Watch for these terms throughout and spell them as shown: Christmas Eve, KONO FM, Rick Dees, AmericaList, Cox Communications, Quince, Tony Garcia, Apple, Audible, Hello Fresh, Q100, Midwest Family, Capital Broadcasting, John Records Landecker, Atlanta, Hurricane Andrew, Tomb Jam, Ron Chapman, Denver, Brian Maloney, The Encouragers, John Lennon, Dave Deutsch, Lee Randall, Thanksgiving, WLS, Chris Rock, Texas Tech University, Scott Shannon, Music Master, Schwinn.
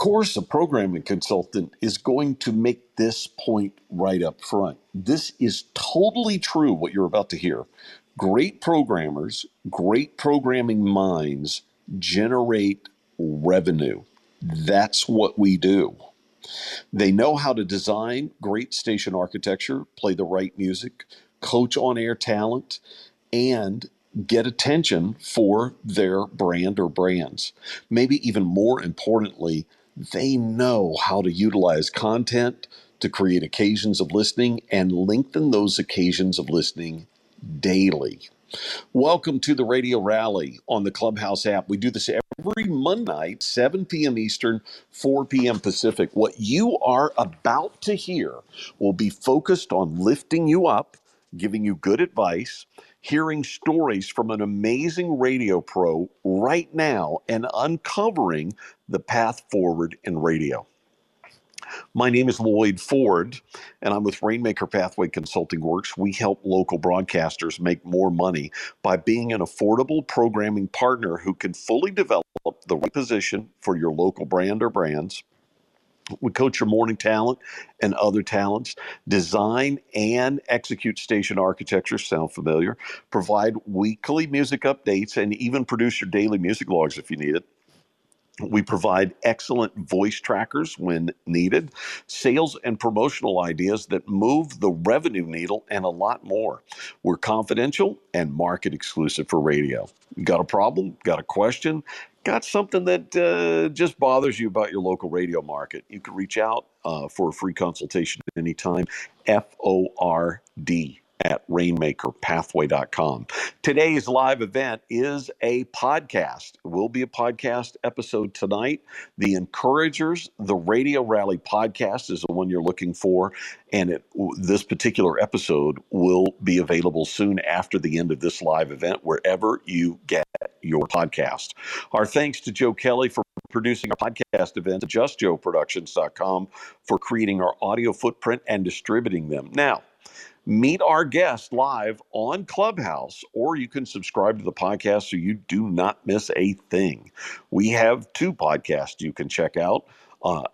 Of course, a programming consultant is going to make this point right up front. This is totally true, what you're about to hear. Great programmers, great programming minds generate revenue. That's what we do. They know how to design great station architecture, play the right music, coach on-air talent, and get attention for their brand or brands. Maybe even more importantly, they know how to utilize content to create occasions of listening and lengthen those occasions of listening daily. Welcome to the Radio Rally on the Clubhouse app. We do this every Monday night, 7 p.m. Eastern, 4 p.m. Pacific. What you are about to hear will be focused on lifting you up, giving you good advice, hearing stories from an amazing radio pro right now, and uncovering the path forward in radio. My name is Lloyd Ford, and I'm with Rainmaker Pathway Consulting Works. We help local broadcasters make more money by being an affordable programming partner who can fully develop the right position for your local brand or brands. We coach your morning talent and other talents, design and execute station architecture, sound familiar, provide weekly music updates, and even produce your daily music logs if you need it. We provide excellent voice trackers when needed, sales and promotional ideas that move the revenue needle, and a lot more. We're confidential and market exclusive for radio. Got a problem? Got a question? Got something that just bothers you about your local radio market? You can reach out for a free consultation anytime. FORD at rainmakerpathway.com. Today's live event is a podcast. It will be a podcast episode tonight. The Encouragers, the Radio Rally podcast is the one you're looking for, and this particular episode will be available soon after the end of this live event, wherever you get your podcast. Our thanks to Joe Kelley for producing our podcast event, JustJoeProductions.com for creating our audio footprint and distributing them. Now, meet our guest live on Clubhouse, or you can subscribe to the podcast so you do not miss a thing. We have two podcasts you can check out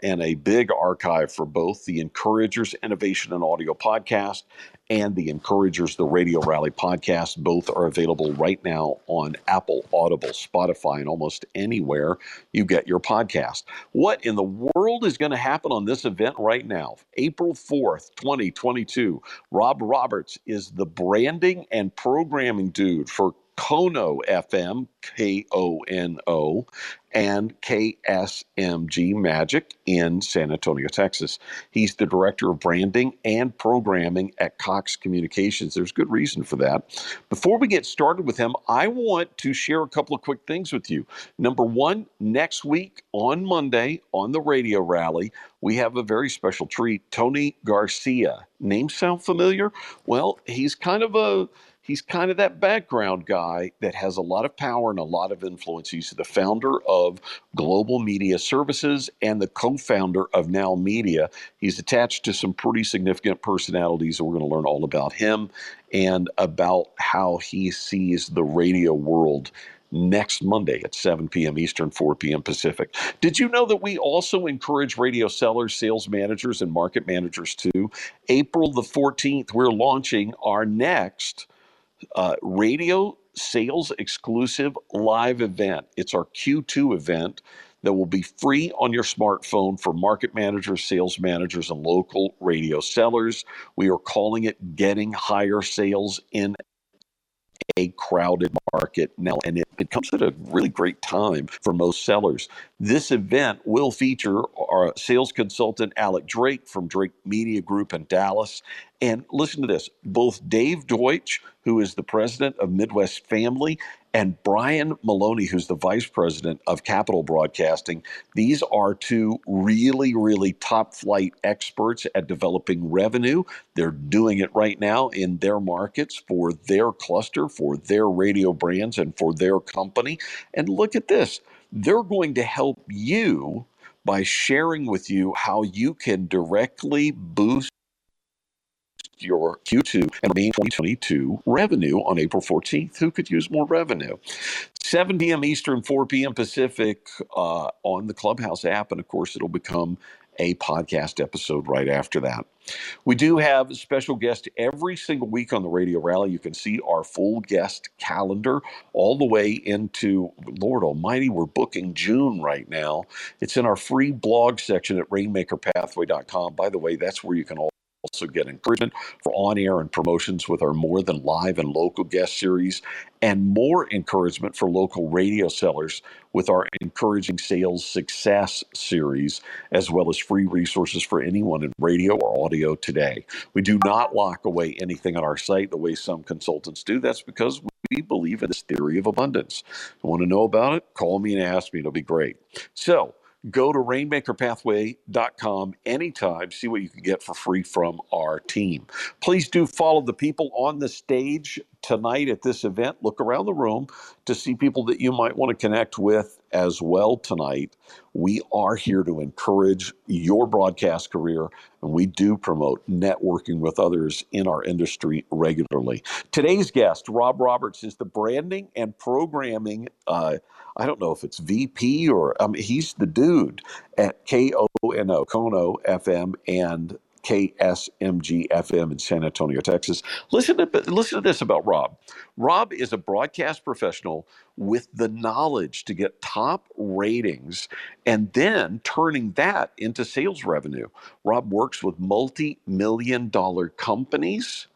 and a big archive for both the Encouragers Innovation and Audio Podcast and the Encouragers the Radio Rally Podcast. Both are available right now on Apple, Audible, Spotify, and almost anywhere you get your podcast. What in the world is going to happen on this event right now? April 4th, 2022, Rob Roberts is the branding and programming dude for KONO FM, KONO, and KSMG Magic in San Antonio, Texas. He's the director of branding and programming at Cox Communications. There's good reason for that. Before we get started with him, I want to share a couple of quick things with you. Number one, next week on Monday on the Radio Rally, we have a very special treat. Tony Garcia. Name sound familiar? Well, he's kind of that background guy that has a lot of power and a lot of influence. He's the founder of Global Media Services and the co-founder of Now Media. He's attached to some pretty significant personalities, and we're going to learn all about him and about how he sees the radio world next Monday at 7 p.m. Eastern, 4 p.m. Pacific. Did you know that we also encourage radio sellers, sales managers, and market managers too? April the 14th, we're launching our next radio sales exclusive live event. It's our Q2 event that will be free on your smartphone for market managers, sales managers, and local radio sellers. We are calling it Getting Higher Sales in a Crowded Market Now, and it comes at a really great time for most sellers. This event will feature our sales consultant Alec Drake from Drake Media Group in Dallas. And listen to this, both Dave Deutsch, who is the president of Midwest Family, and Brian Maloney, who's the vice president of Capital Broadcasting. These are two really, really top flight experts at developing revenue. They're doing it right now in their markets for their cluster, for their radio brands, and for their company. And look at this. They're going to help you by sharing with you how you can directly boost your Q2 and remaining 2022 revenue on April 14th. Who could use more revenue? 7 p.m. Eastern, 4 p.m. Pacific on the Clubhouse app. And of course, it'll become a podcast episode right after that. We do have a special guest every single week on the Radio Rally. You can see our full guest calendar all the way into, Lord Almighty, we're booking June right now. It's in our free blog section at rainmakerpathway.com. By the way, that's where you can also get encouragement for on-air and promotions with our More Than Live and Local Guest Series, and more encouragement for local radio sellers with our Encouraging Sales Success Series, as well as free resources for anyone in radio or audio today. We do not lock away anything on our site the way some consultants do. That's because we believe in this theory of abundance. If you want to know about it, call me and ask me. It'll be great. So, go to rainmakerpathway.com anytime, see what you can get for free from our team. Please do follow the people on the stage tonight at this event. Look around the room to see people that you might want to connect with as well tonight. We are here to encourage your broadcast career, and we do promote networking with others in our industry regularly. Today's guest, Rob Roberts, is the branding and programming I don't know if it's VP or he's the dude at KONO, KONO FM, and KSMG FM in San Antonio, Texas. Listen to this about Rob. Rob is a broadcast professional with the knowledge to get top ratings and then turning that into sales revenue. Rob works with multi-million-dollar companies.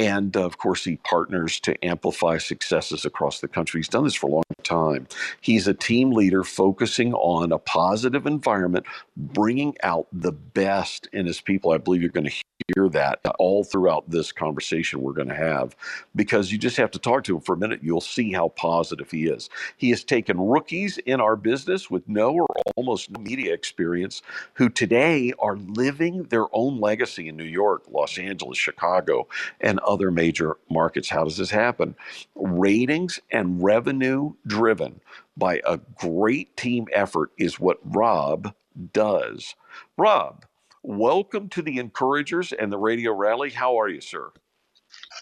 And, of course, he partners to amplify successes across the country. He's done this for a long time. He's a team leader focusing on a positive environment, bringing out the best in his people. I believe you're going to hear that all throughout this conversation we're going to have, because you just have to talk to him for a minute. You'll see how positive he is. He has taken rookies in our business with no or almost no media experience who today are living their own legacy in New York, Los Angeles, Chicago, and other major markets. How does this happen? Ratings and revenue driven by a great team effort is what Rob does. Rob, welcome to the Encouragers and the Radio Rally. How are you, sir?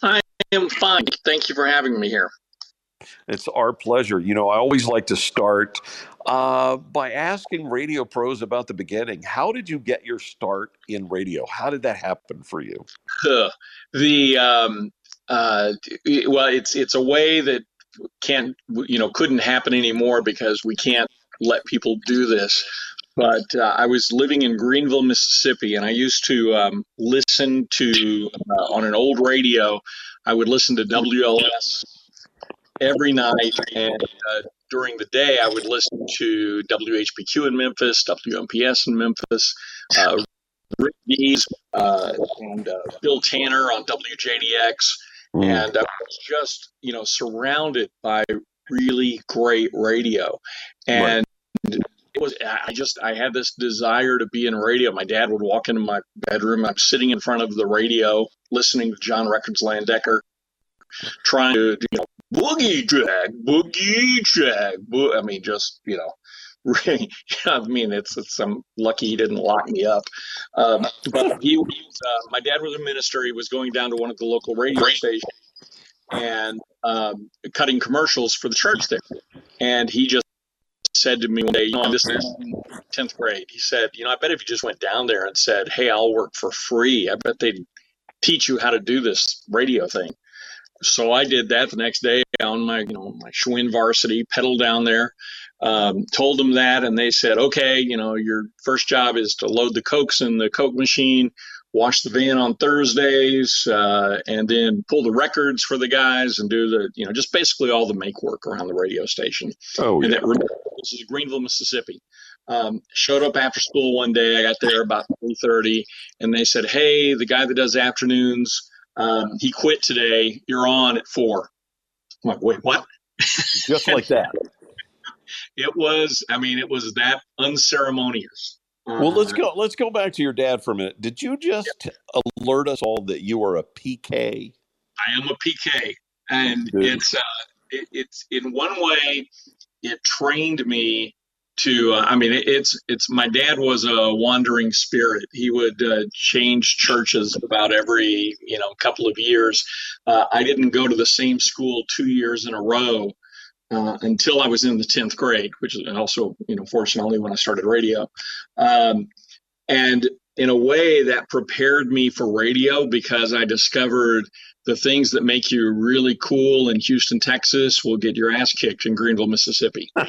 I am fine. Thank you for having me here. It's our pleasure. You know, I always like to start by asking radio pros about the beginning. How did you get your start in radio? How did that happen for you? Well, it's a way that couldn't happen anymore because we can't let people do this. But I was living in Greenville, Mississippi, and I used to listen to, on an old radio, I would listen to WLS every night, and during the day, I would listen to WHPQ in Memphis, WMPS in Memphis, Rick Dees, and Bill Tanner on WJDX, and I was just, surrounded by really great radio, and I had this desire to be in radio. My dad would walk into my bedroom. I'm sitting in front of the radio, listening to John Records Landecker, trying to, boogie drag. It's I'm lucky he didn't lock me up. But he was, my dad was a minister. He was going down to one of the local radio stations and cutting commercials for the church there. And he just said to me one day, this is 10th grade. He said, I bet if you just went down there and said, hey, I'll work for free, I bet they'd teach you how to do this radio thing. So I did that the next day on my, my Schwinn varsity, pedaled down there, told them that. And they said, okay, your first job is to load the Cokes in the Coke machine, wash the van on Thursdays, and then pull the records for the guys and do the, just basically all the make work around the radio station. Oh, yeah. And this is Greenville, Mississippi. Showed up after school one day. I got there about 3:30, and they said, hey, the guy that does afternoons, he quit today. You're on at 4. I'm like, wait, what? Just like that. It was that unceremonious. Well, let's go back to your dad for a minute. Did you just alert us all that you are a PK? I am a PK. And it's in one way, it trained me to, I mean, it's my dad was a wandering spirit. He would change churches about every, couple of years. I didn't go to the same school 2 years in a row until I was in the 10th grade, which is also, fortunately when I started radio. And in a way that prepared me for radio, because I discovered the things that make you really cool in Houston, Texas, will get your ass kicked in Greenville, Mississippi. And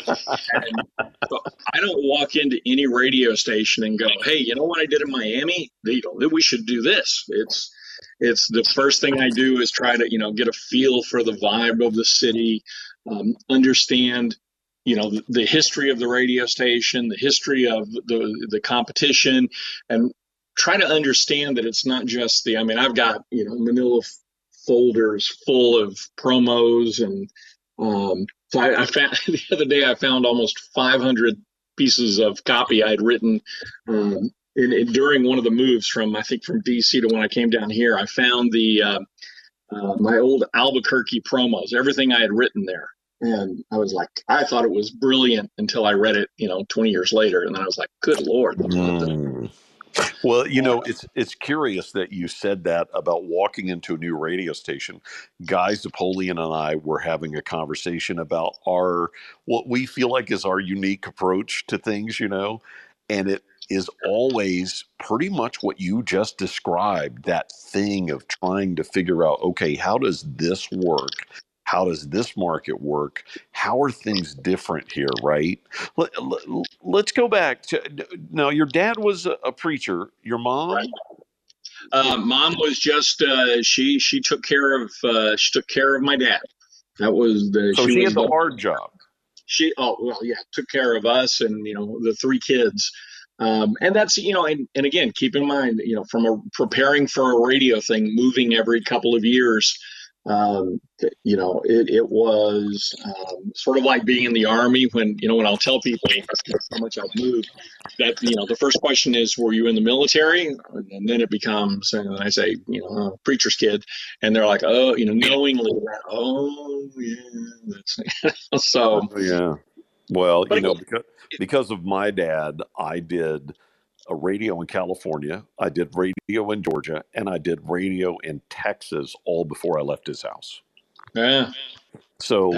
so I don't walk into any radio station and go, hey, you know what I did in Miami? We should do this. It's the first thing I do is try to, get a feel for the vibe of the city, understand, the history of the radio station, the history of the competition, and try to understand that it's not just the, I've got, manila folders full of promos. And so I found the other day, I found almost 500 pieces of copy I'd written during one of the moves from DC to when I came down here. I found my old Albuquerque promos, everything I had written there. And I was like, I thought it was brilliant until I read it, 20 years later. And then I was like, good Lord. Well, it's curious that you said that about walking into a new radio station. Guys, Napoleon and I were having a conversation about what we feel like is our unique approach to things, and it is always pretty much what you just described, that thing of trying to figure out, okay, how does this work? How does this market work? How are things different here, right? Let's go back to now. Your dad was a preacher. Your mom? Right. Mom was just she took care of my dad. That was the so she had the hard job. She took care of us and the three kids. And that's, and again, keep in mind, from preparing for a radio thing, moving every couple of years. It was sort of like being in the Army when I'll tell people how much I've moved, that, the first question is, were you in the military? And then it becomes, and I say, preacher's kid. And they're like, oh, knowingly, oh, yeah. That's so, oh, yeah. Well, because of my dad, I did a radio in California, I did radio in Georgia, and I did radio in Texas all before I left his house. Yeah. So,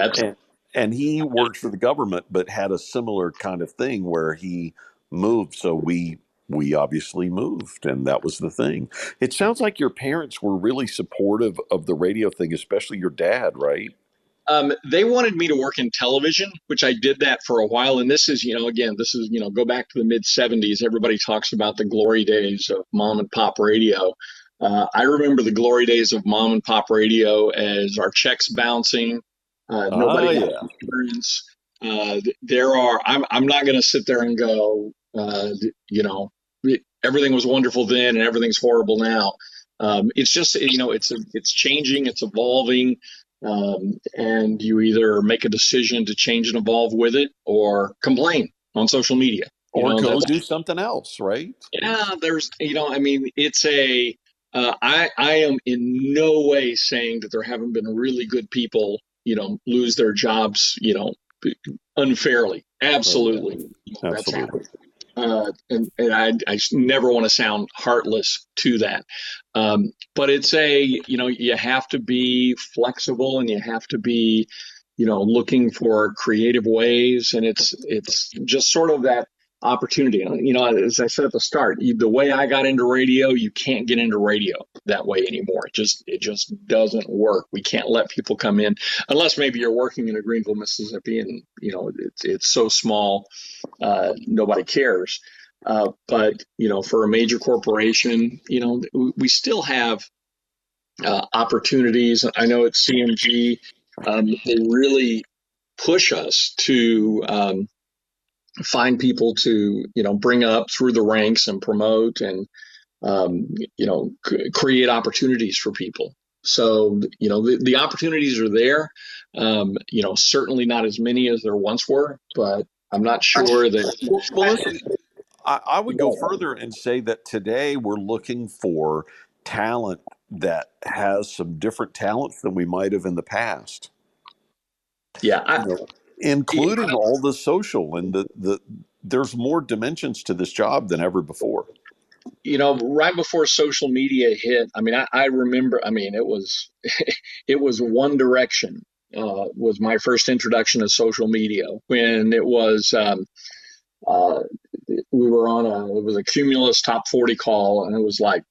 and he worked for the government, but had a similar kind of thing where he moved. So we obviously moved, and that was the thing. It sounds like your parents were really supportive of the radio thing, especially your dad, right? They wanted me to work in television, which I did that for a while. And this is, go back to the mid-70s. Everybody talks about the glory days of mom and pop radio. I remember the glory days of mom and pop radio as our checks bouncing. Nobody had insurance. I'm not going to sit there and go, everything was wonderful then and everything's horrible now. It's just, it's changing, it's evolving. And you either make a decision to change and evolve with it, or complain on social media, or go do something else, right? Yeah, there's, it's a. I am in no way saying that there haven't been really good people, lose their jobs, unfairly. Absolutely, that's happened. And I never want to sound heartless to that. But it's you have to be flexible, and you have to be, looking for creative ways. And it's just sort of that opportunity. As I said at the start, the way I got into radio, you can't get into radio that way anymore. It just doesn't work. We can't let people come in unless maybe you're working in Greenville, Mississippi, and it's so small, nobody cares. But for a major corporation, we still have opportunities. I know at CMG, they really push us to find people to bring up through the ranks and promote and create opportunities for people. So the opportunities are there. Certainly not as many as there once were, but I'm not sure that. Well, listen, I would go further and say that today we're looking for talent that has some different talents than we might have in the past. Yeah. including all the social and the there's more dimensions to this job than ever before. You know, right before social media hit, I mean, I remember, I mean, it was One Direction was my first introduction to social media, when it was, we were on it was a Cumulus top 40 call, and it was like,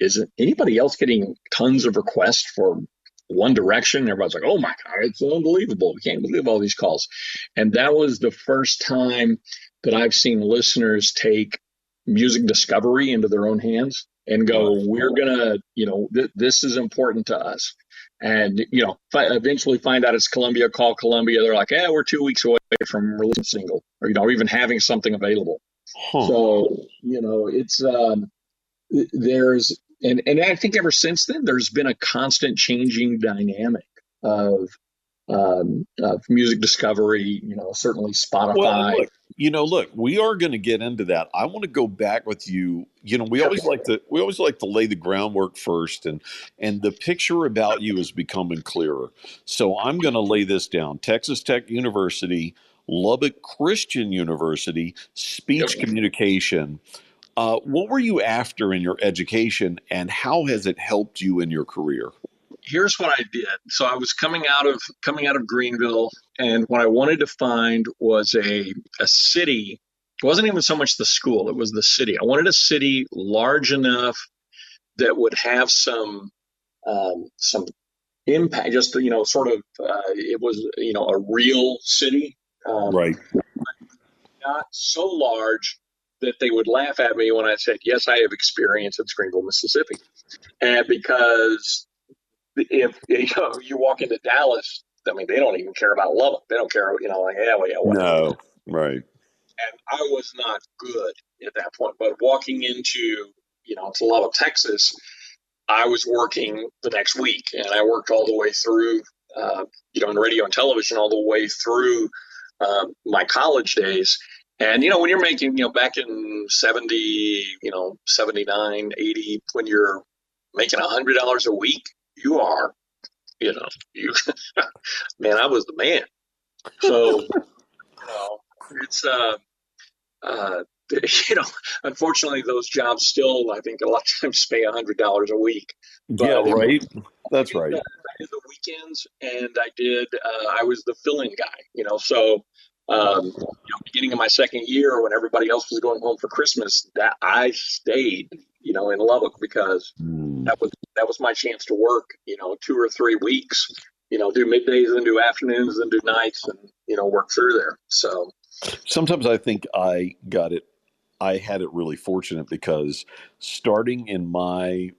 is anybody else getting tons of requests for One Direction? Everybody's like, oh my God, it's unbelievable. We can't believe all these calls. And that was the first time that I've seen listeners take music discovery into their own hands and go, we're going to, you know, this is important to us. And, you know, eventually find out it's Columbia, call Columbia. They're like, yeah, we're 2 weeks away from releasing a single, or, you know, even having something available. Huh. So, you know, it's, there's, and I think ever since then, there's been a constant changing dynamic of music discovery, you know, certainly Spotify. Well, look, we are going to get into that. I want to go back with you. You know, we always like to lay the groundwork first, and the picture about you is becoming clearer. So I'm going to lay this down. Texas Tech University, Lubbock Christian University, speech communication. What were you after in your education, and how has it helped you in your career? Here's what I did. So I was coming out of Greenville, and what I wanted to find was a city. It wasn't even so much the school, it was the city. I wanted a city large enough that would have some impact, just, you know, sort of, it was, you know, a real city. Right. Not so large that they would laugh at me when I said, yes, I have experience in Greenville, Mississippi. And because if, you know, you walk into Dallas, I mean, they don't even care about Lubbock. They don't care, you know, like, yeah, well, yeah, whatever. No, right. And I was not good at that point. But walking into, you know, to Lubbock, Texas, I was working the next week, and I worked all the way through, you know, in radio and television, all the way through my college days. And, you know, when you're making, you know, back in 70, you know, 79, 80, when you're making $100 a week, you are, you know, you, man, I was the man. So, you know, it's, you know, unfortunately those jobs still, I think a lot of times pay $100 a week. But yeah, right. That's right. I did the weekends, and I was the fill-in guy, you know, so. You know, beginning of my second year, when everybody else was going home for Christmas, that I stayed, you know, in Lubbock, because that was my chance to work, you know, 2 or 3 weeks, you know, do middays and do afternoons and do nights, and, you know, work through there. So sometimes I think I had it really fortunate, because starting in the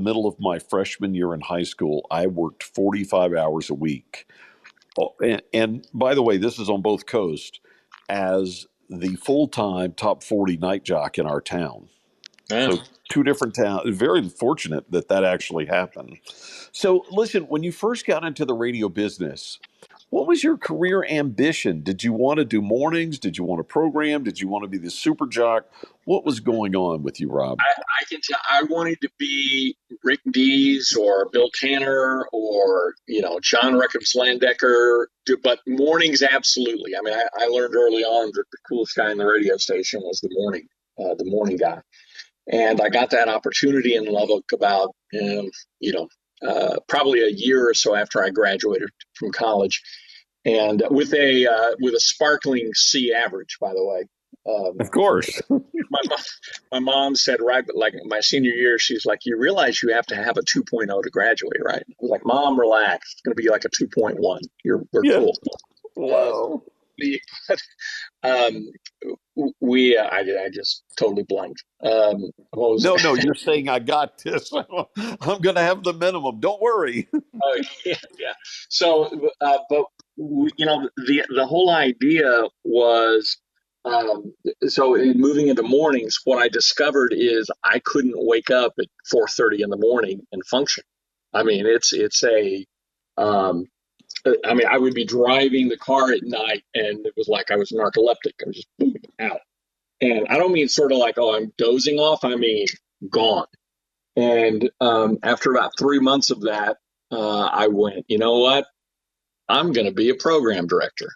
middle of my freshman year in high school, I worked 45 hours a week. And by the way, this is on both coasts, as the full-time top 40 night jock in our town. Yeah. So two different towns. Very fortunate that actually happened. So listen, when you first got into the radio business, what was your career ambition? Did you want to do mornings? Did you want to program? Did you want to be the super jock? What was going on with you, Rob? I can tell I wanted to be Rick Dees or Bill Tanner or, you know, John Records Landecker, but mornings, absolutely. I mean, I learned early on that the coolest guy in the radio station was the morning guy. And I got that opportunity in Lubbock about, you know, probably a year or so after I graduated from college, and with a sparkling C average, by the way. Of course. my mom said, right, but like my senior year, she's like, you realize you have to have a 2.0 to graduate, right? I was like, Mom, relax. It's going to be like a 2.1. We're cool. Whoa. I just totally blanked. No, you're saying I got this. I'm going to have the minimum. Don't worry. Yeah. So, but you know, the whole idea was, so in moving into mornings, what I discovered is I couldn't wake up at 4:30 in the morning and function. I mean, I would be driving the car at night, and it was like I was narcoleptic. I was just boom, out. And I don't mean sort of like, oh, I'm dozing off. I mean, gone. And after about 3 months of that, I went, you know what? I'm going to be a program director.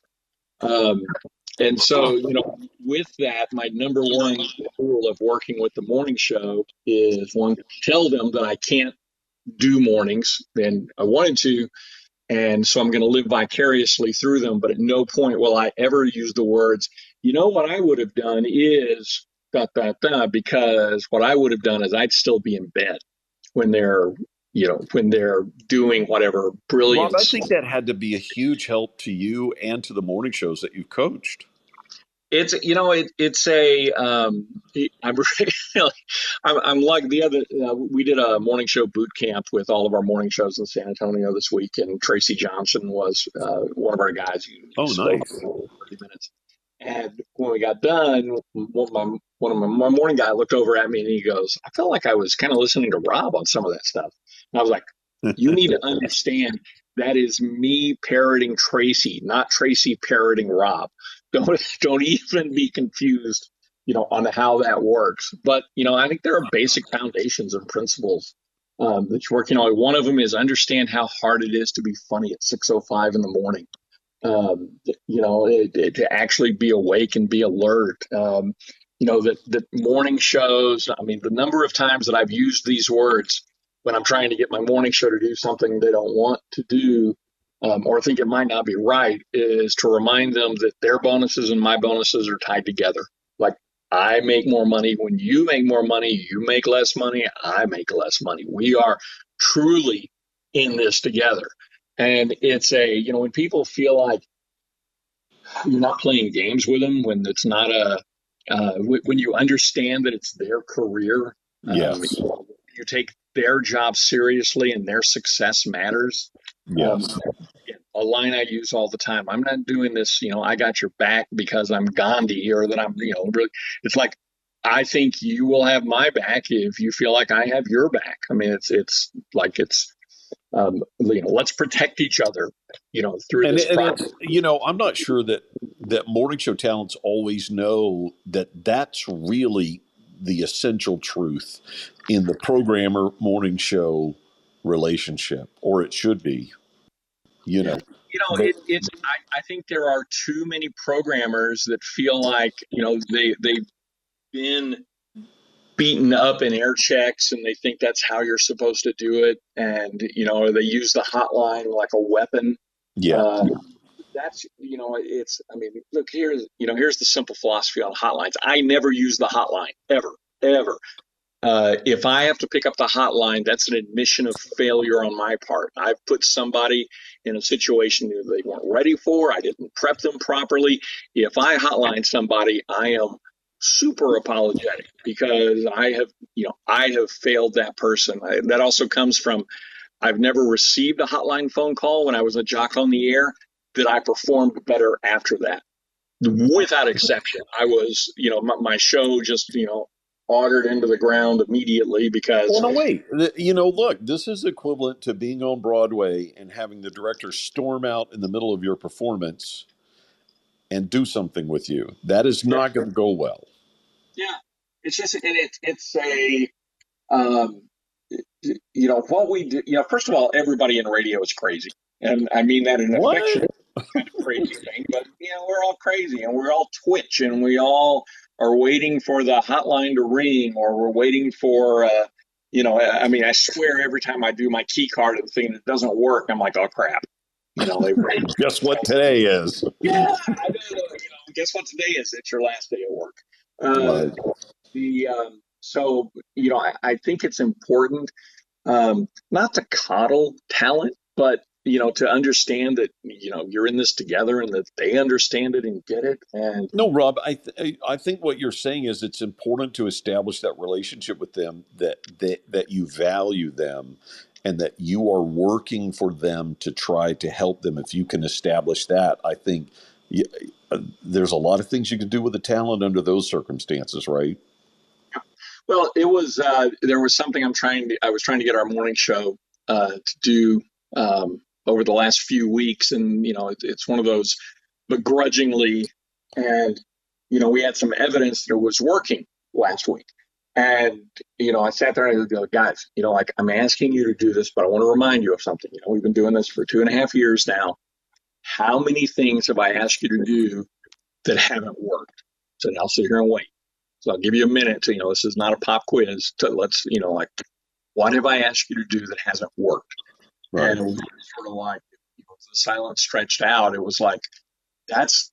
And so, you know, with that, my number one rule of working with the morning show is one, tell them that I can't do mornings and I wanted to. And so I'm going to live vicariously through them. But at no point will I ever use the words, you know, what I would have done is da, da, da, because what I would have done is I'd still be in bed when they're, you know, when they're doing whatever brilliance. Rob, I think that had to be a huge help to you and to the morning shows that you've coached. It's, you know, I'm like the other, we did a morning show boot camp with all of our morning shows in San Antonio this week. And Tracy Johnson was one of our guys. Oh, nice. For 30 minutes. And when we got done, my morning guy looked over at me and he goes, I felt like I was kind of listening to Rob on some of that stuff. And I was like, you need to understand that is me parroting Tracy, not Tracy parroting Rob. Don't even be confused, you know, on how that works. But, you know, I think there are basic foundations and principles that you work, you know, one of them is understand how hard it is to be funny at 6:05 in the morning. You know, to actually be awake and be alert. You know, that morning shows, I mean, the number of times that I've used these words when I'm trying to get my morning show to do something they don't want to do, or think it might not be right, is to remind them that their bonuses and my bonuses are tied together. Like, I make more money when you make more money, you make less money, I make less money. We are truly in this together. And it's a, you know, when people feel like you're not playing games with them, when it's not a, when you understand that it's their career, yes. You take their job seriously and their success matters. Yes. A line I use all the time, I'm not doing this, you know, I got your back because I'm Gandhi or that I'm, you know, really, it's like, I think you will have my back if you feel like I have your back. I mean, it's like, you know, let's protect each other, you know, through this process. You know, I'm not sure that morning show talents always know that that's really the essential truth in the programmer morning show relationship, or it should be, you know. You know, I think there are too many programmers that feel like, you know, they've been beaten up in air checks and they think that's how you're supposed to do it. And, you know, or they use the hotline like a weapon. Yeah. That's, you know, it's, I mean, look, here's the simple philosophy on hotlines. I never use the hotline ever. If I have to pick up the hotline, that's an admission of failure on my part. I've put somebody in a situation that they weren't ready for. I didn't prep them properly. If I hotline somebody, I am super apologetic because I have failed that person. That also comes from, I've never received a hotline phone call when I was a jock on the air that I performed better after that. Without exception, I was, you know, my show just, you know, augured into the ground immediately because. Well, no, wait. You know, look, this is equivalent to being on Broadway and having the director storm out in the middle of your performance and do something with you. That is not going to go well. Yeah, it's just, and it's a, you know, what we do, you know, first of all, everybody in radio is crazy. And I mean that in an affectionate kind of crazy thing, but, you know, we're all crazy and we're all twitch and we all are waiting for the hotline to ring or we're waiting for, you know, I mean, I swear every time I do my key card and thing that doesn't work, I'm like, oh, crap. You know, they rang. Guess what today is. Yeah, I know, you know, guess what today is? It's your last day at work. So, you know, I think it's important not to coddle talent, but, you know, to understand that, you know, you're in this together and that they understand it and get it. And no, Rob, I think what you're saying is it's important to establish that relationship with them, that you value them. And that you are working for them to try to help them. If you can establish that, I think there's a lot of things you can do with the talent under those circumstances, right? Well, it was there was something I was trying to get our morning show to do over the last few weeks, and you know it's one of those begrudgingly, and you know we had some evidence that it was working last week. And, you know, I sat there and I go, guys, you know, like I'm asking you to do this, but I want to remind you of something. You know, we've been doing this for 2.5 years now. how many things have I asked you to do that haven't worked? So now sit here and wait. So I'll give you a minute to, this is not a pop quiz. So let's, what have I asked you to do that hasn't worked? Right. And it was sort of like, the silence stretched out. It was like, that's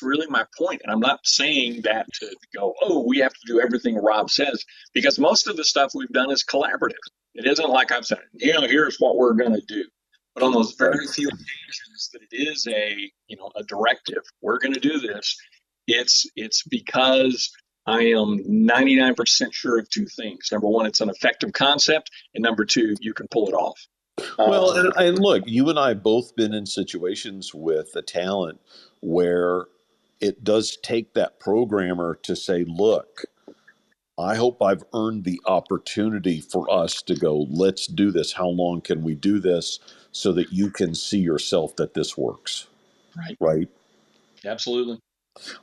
really my point. And I'm not saying that to go, we have to do everything Rob says, because most of the stuff we've done is collaborative. It isn't like I've said, here's what we're going to do. But on those very few occasions that it is a directive, we're going to do this. It's because I am 99% sure of two things. Number one, it's an effective concept. And number two, you can pull it off. Well, and look, you and I have both been in situations with a talent where it does take that programmer to say, look, I hope I've earned the opportunity for us to go, let's do this. How long can we do this so that you can see yourself that this works? Right. Right. Absolutely.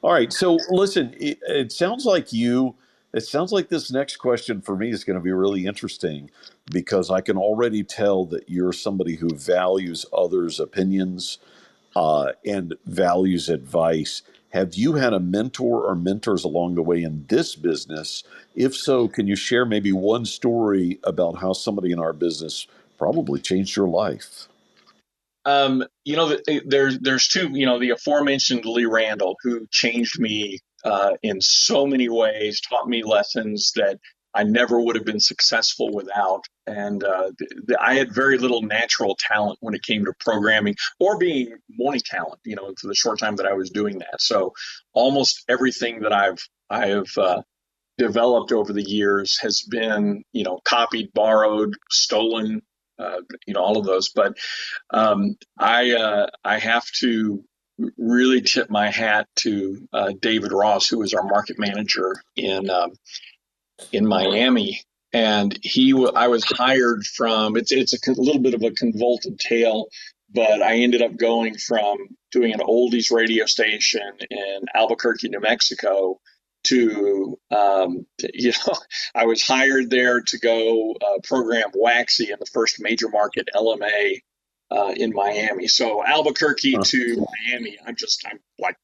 All right. So listen, it sounds like it sounds like this next question for me is going to be really interesting, because I can already tell that you're somebody who values others' opinions and values advice. Have you had a mentor or mentors along the way in this business? If so, can you share maybe one story about how somebody in our business probably changed your life? There's two, the aforementioned Lee Randall, who changed me in so many ways, taught me lessons that I never would have been successful without. And I had very little natural talent when it came to programming or being morning talent, for the short time that I was doing that. So almost everything that I have developed over the years has been, copied, borrowed, stolen, all of those. But I have to really tip my hat to David Ross, who is our market manager in Miami. And I was hired from, it's a little bit of a convoluted tale, but I ended up going from doing an oldies radio station in Albuquerque, New Mexico to, I was hired there to go program Waxy in the first major market, LMA, in Miami. So Albuquerque to Miami, I'm like,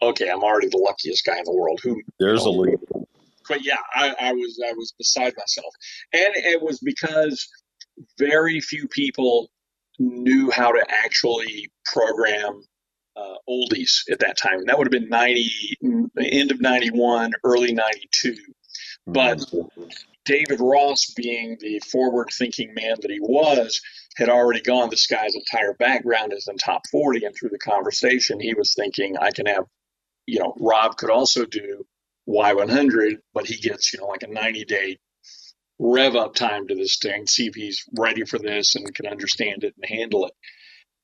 okay, I'm already the luckiest guy in the world. There's a leap. But yeah, I was beside myself. And it was because very few people knew how to actually program oldies at that time. And that would have been end of 91, early 92. But David Ross, being the forward-thinking man that he was, had already gone, this guy's entire background is in top 40, and through the conversation, he was thinking, I can have, Rob could also do Y100, but he gets, like a 90-day rev-up time to this thing, see if he's ready for this and can understand it and handle it.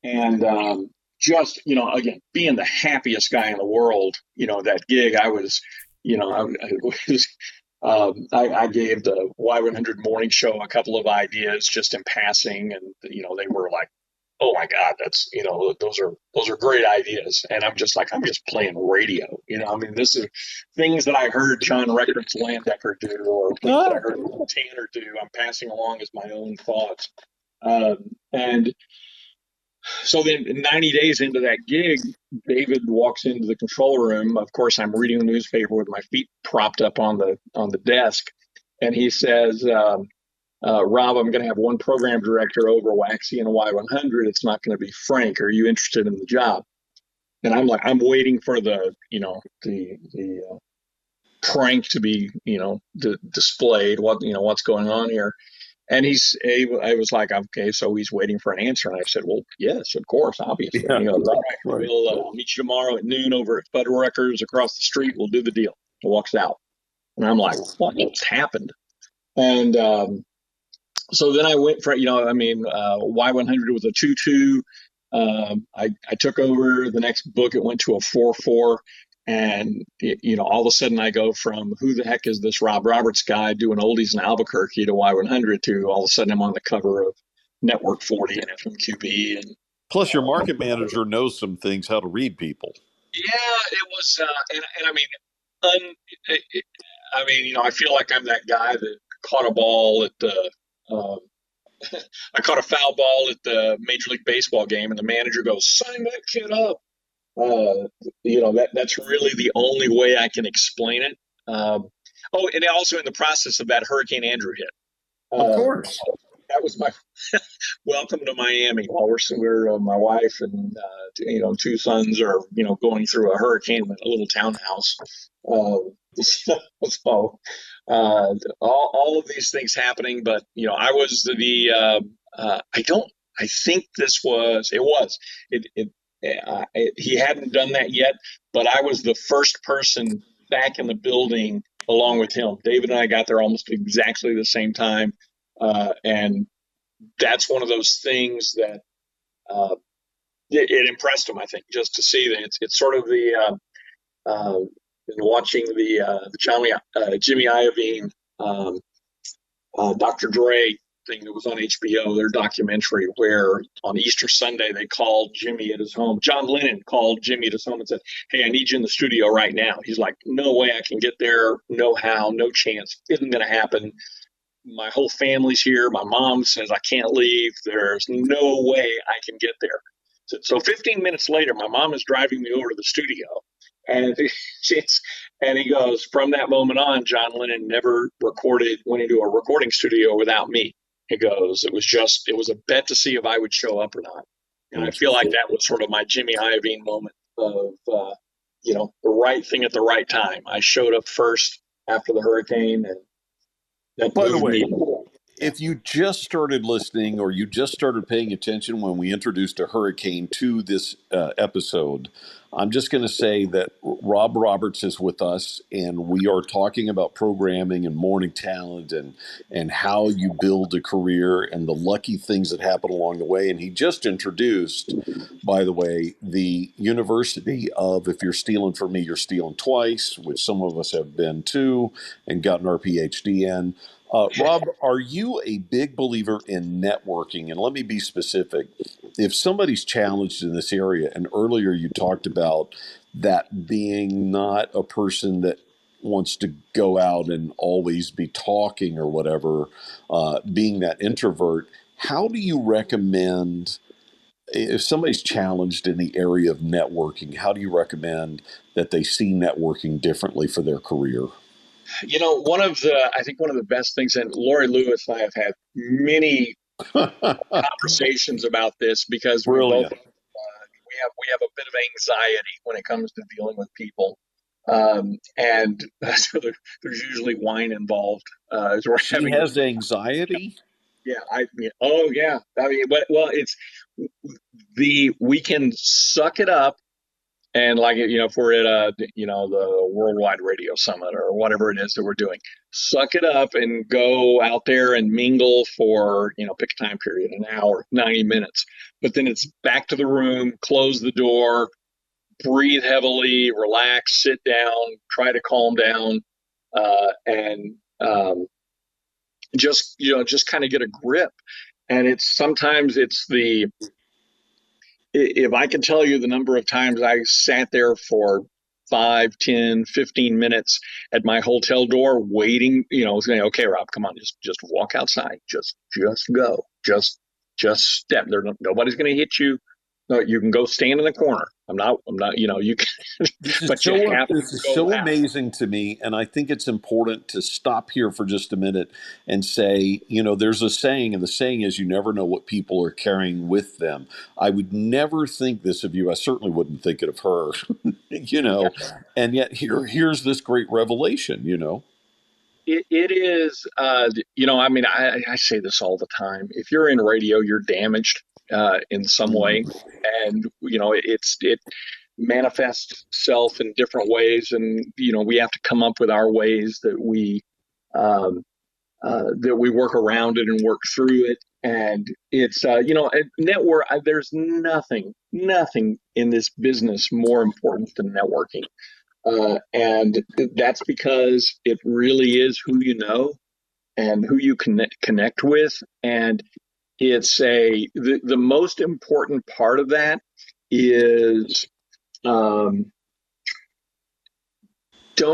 And again, being the happiest guy in the world, that gig, I gave the Y100 morning show a couple of ideas just in passing, and they were like, "Oh my God, that's those are great ideas." And I'm just like, I'm just playing radio, This is things that I heard John Records Landecker do, or things that I heard Tanner do. I'm passing along as my own thoughts, and so then 90 days into that gig, David walks into the control room. Of course, I'm reading a newspaper with my feet propped up on the desk. And he says, Rob, I'm going to have one program director over Waxy and Y100. It's not going to be Frank. Are you interested in the job? And I'm like, I'm waiting for the prank to be, displayed. What's going on here? And I was like, okay, so he's waiting for an answer. And I said, well, yes, of course, obviously. Yeah. Right. We'll meet you tomorrow at noon over at Federal Records across the street. We'll do the deal. He walks out. And I'm like, what's happened? And so then I went for, Y100 was a 2-2. I took over the next book. It went to a 4-4. And, all of a sudden I go from who the heck is this Rob Roberts guy doing oldies in Albuquerque to Y100 to all of a sudden I'm on the cover of Network 40 and FMQB. And plus your market manager knows some things, how to read people. Yeah, it was. I feel like I'm that guy that caught a ball at the I caught a foul ball at the Major League Baseball game, and the manager goes, "Sign that kid up." That's really the only way I can explain it. And also in the process of that, Hurricane Andrew hit. Of course. That was my welcome to Miami. While we're my wife and two sons are going through a hurricane with a little townhouse. All of these things happening, but I was he hadn't done that yet, but I was the first person back in the building along with him. David and I got there almost exactly the same time. And that's one of those things that it impressed him, I think, just to see that it's sort of the watching the Jimmy Iovine, Dr. Dre thing that was on HBO, their documentary, where on Easter Sunday they called Jimmy at his home. John Lennon called Jimmy at his home and said, "Hey, I need you in the studio right now." He's like, "No way I can get there. No how, no chance. Isn't going to happen. My whole family's here. My mom says I can't leave. There's no way I can get there." So 15 minutes later, my mom is driving me over to the studio. And he goes, "From that moment on, John Lennon never went into a recording studio without me." He goes, it was a bet to see if I would show up or not. And I feel like that was sort of my Jimmy Iovine moment of, the right thing at the right time. I showed up first after the hurricane. And by the way, if you just started listening or you just started paying attention when we introduced a hurricane to this episode, I'm just going to say that Rob Roberts is with us, and we are talking about programming and morning talent and how you build a career and the lucky things that happen along the way. And he just introduced, by the way, the University of If You're Stealing From Me, You're Stealing Twice, which some of us have been to and gotten our PhD in. Rob, are you a big believer in networking? And let me be specific. If somebody's challenged in this area, and earlier you talked about that being not a person that wants to go out and always be talking or whatever, being that introvert, how do you recommend, if somebody's challenged in the area of networking, how do you recommend that they see networking differently for their career? One of the best things, and Lori Lewis and I have had many conversations about this, because Brilliant. We're both, we have a bit of anxiety when it comes to dealing with people. And so there's usually wine involved. She has anxiety? Yeah. We can suck it up. And if we're at the Worldwide Radio Summit or whatever it is that we're doing, suck it up and go out there and mingle for, pick a time period, an hour, 90 minutes. But then it's back to the room, close the door, breathe heavily, relax, sit down, try to calm down, and just kind of get a grip. And if I can tell you the number of times I sat there for 5, 10, 15 minutes at my hotel door waiting, saying, "Okay, Rob, come on, just walk outside. Just go. Just step. Nobody's going to hit you. No, you can go stand in the corner. I'm not, you can. This is so amazing to me. And I think it's important to stop here for just a minute and say, there's a saying, and the saying is you never know what people are carrying with them. I would never think this of you. I certainly wouldn't think it of her, and yet here's this great revelation, It is, I say this all the time. If you're in radio, you're damaged in some way. And, it manifests itself in different ways. And, we have to come up with our ways that we work around it and work through it. And it's, network, there's nothing in this business more important than networking. And that's because it really is who you know and who you connect with. And it's the most important part of that is don't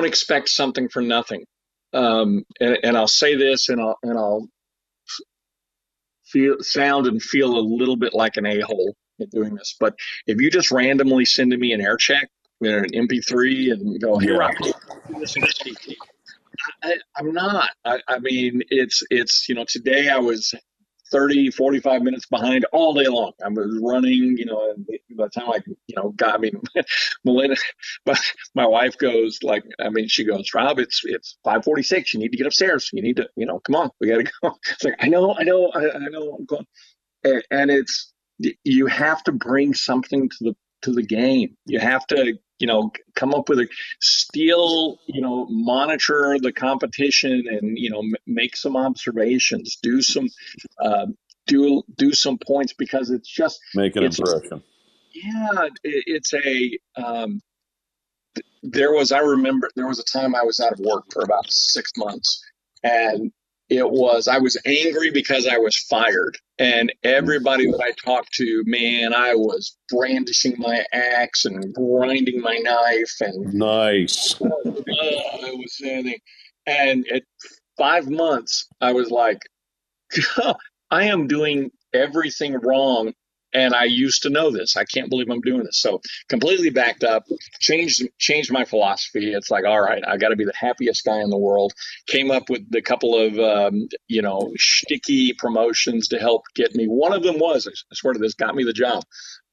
expect something for nothing. And I'll say this, and I'll sound and feel a little bit like an a-hole at doing this. But if you just randomly send to me an air check, you know, an MP3, and go, hey, Rob, I'm not. I mean, it's, you know, today I was 30, 45 minutes behind all day long. I was running, you know, and by the time I, you know, got, I mean, Melinda, my wife goes like, I mean, she goes, Rob, it's 5:46. You need to get upstairs. You need to, you know, come on, we got to go. It's like, I know, I'm going. And it's, you have to bring something to the game. You have to, you know, come up with still, you know, monitor the competition and, you know, make some observations, do some points, because it's just make an impression. Yeah. I remember there was a time I was out of work for about 6 months, and I was angry because I was fired, and everybody that I talked to, man, I was brandishing my axe and grinding my knife and nice. I was standing, and at 5 months, I was like, I am doing everything wrong. And I used to know this. I can't believe I'm doing this. So completely backed up, changed my philosophy. It's like, all right, I got to be the happiest guy in the world. Came up with a couple of, you know, shticky promotions to help get me. One of them was, I swear to this, got me the job.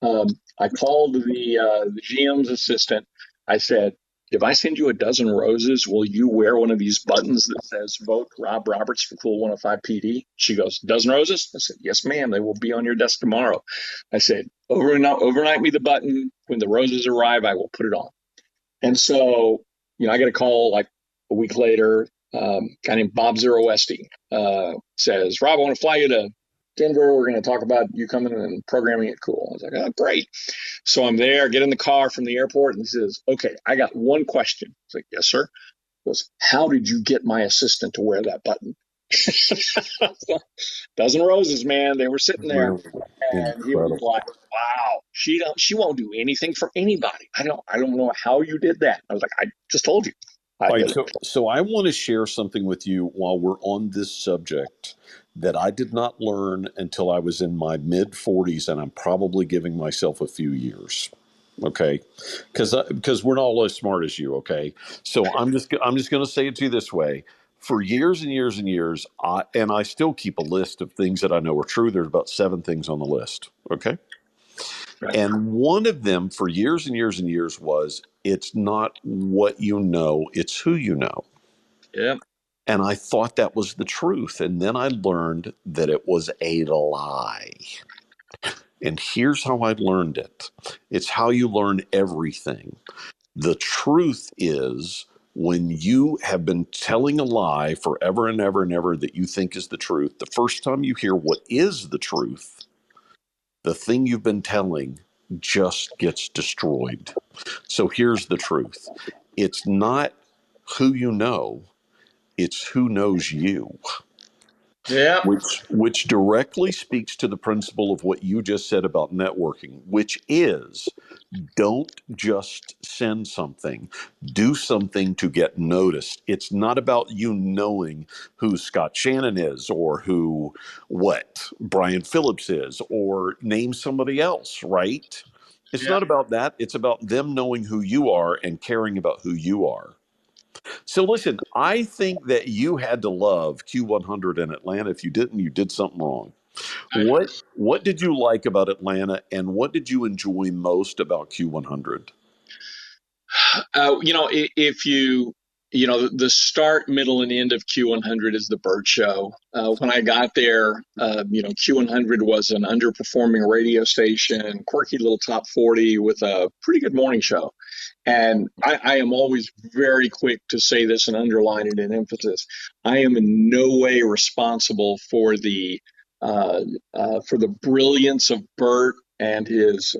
I called the GM's assistant. I said, if I send you a dozen roses, will you wear one of these buttons that says vote Rob Roberts for Cool 105 PD? She goes, dozen roses? I said, yes, ma'am. They will be on your desk tomorrow. I said, overnight me the button. When the roses arrive, I will put it on. And so, you know, I get a call like a week later, a guy named Bob Zeroesti says, Rob, I want to fly you to Denver. We're going to talk about you coming and programming at Cool. I was like, oh, great. So I'm there, get in the car from the airport, and he says, okay, I got one question. I was like, yes, sir. He goes, how did you get my assistant to wear that button? Dozen roses, man. They were sitting there. Incredible. And he was like, wow, she won't do anything for anybody. I don't know how you did that. I was like, I just told you. So I want to share something with you while we're on this subject that I did not learn until I was in my mid-40s, and I'm probably giving myself a few years, okay? Because we're not all as smart as you, okay? So I'm just going to say it to you this way. For years and years and years, I still keep a list of things that I know are true. There's about 7 things on the list, okay? Right. And one of them for years and years and years was, it's not what you know, it's who you know. Yeah. And I thought that was the truth. And then I learned that it was a lie. And here's how I learned it. It's how you learn everything. The truth is, when you have been telling a lie forever and ever that you think is the truth, the first time you hear what is the truth, the thing you've been telling just gets destroyed. So here's the truth. It's not who you know. It's who knows you. Yeah. Which directly speaks to the principle of what you just said about networking, which is don't just send something. Do something to get noticed. It's not about you knowing who Scott Shannon is or who what Brian Phillips is or name somebody else, right? It's not about that. It's about them knowing who you are and caring about who you are. So listen, I think that you had to love Q100 in Atlanta. If you didn't, you did something wrong. What did you like about Atlanta, and what did you enjoy most about Q100? You know, if you, you know, the start, middle, and end of Q100 is the Bert Show. When I got there, you know, Q100 was an underperforming radio station, quirky little top 40 with a pretty good morning show. And I am always very quick to say this and underline it in emphasis. I am in no way responsible for the brilliance of Bert and his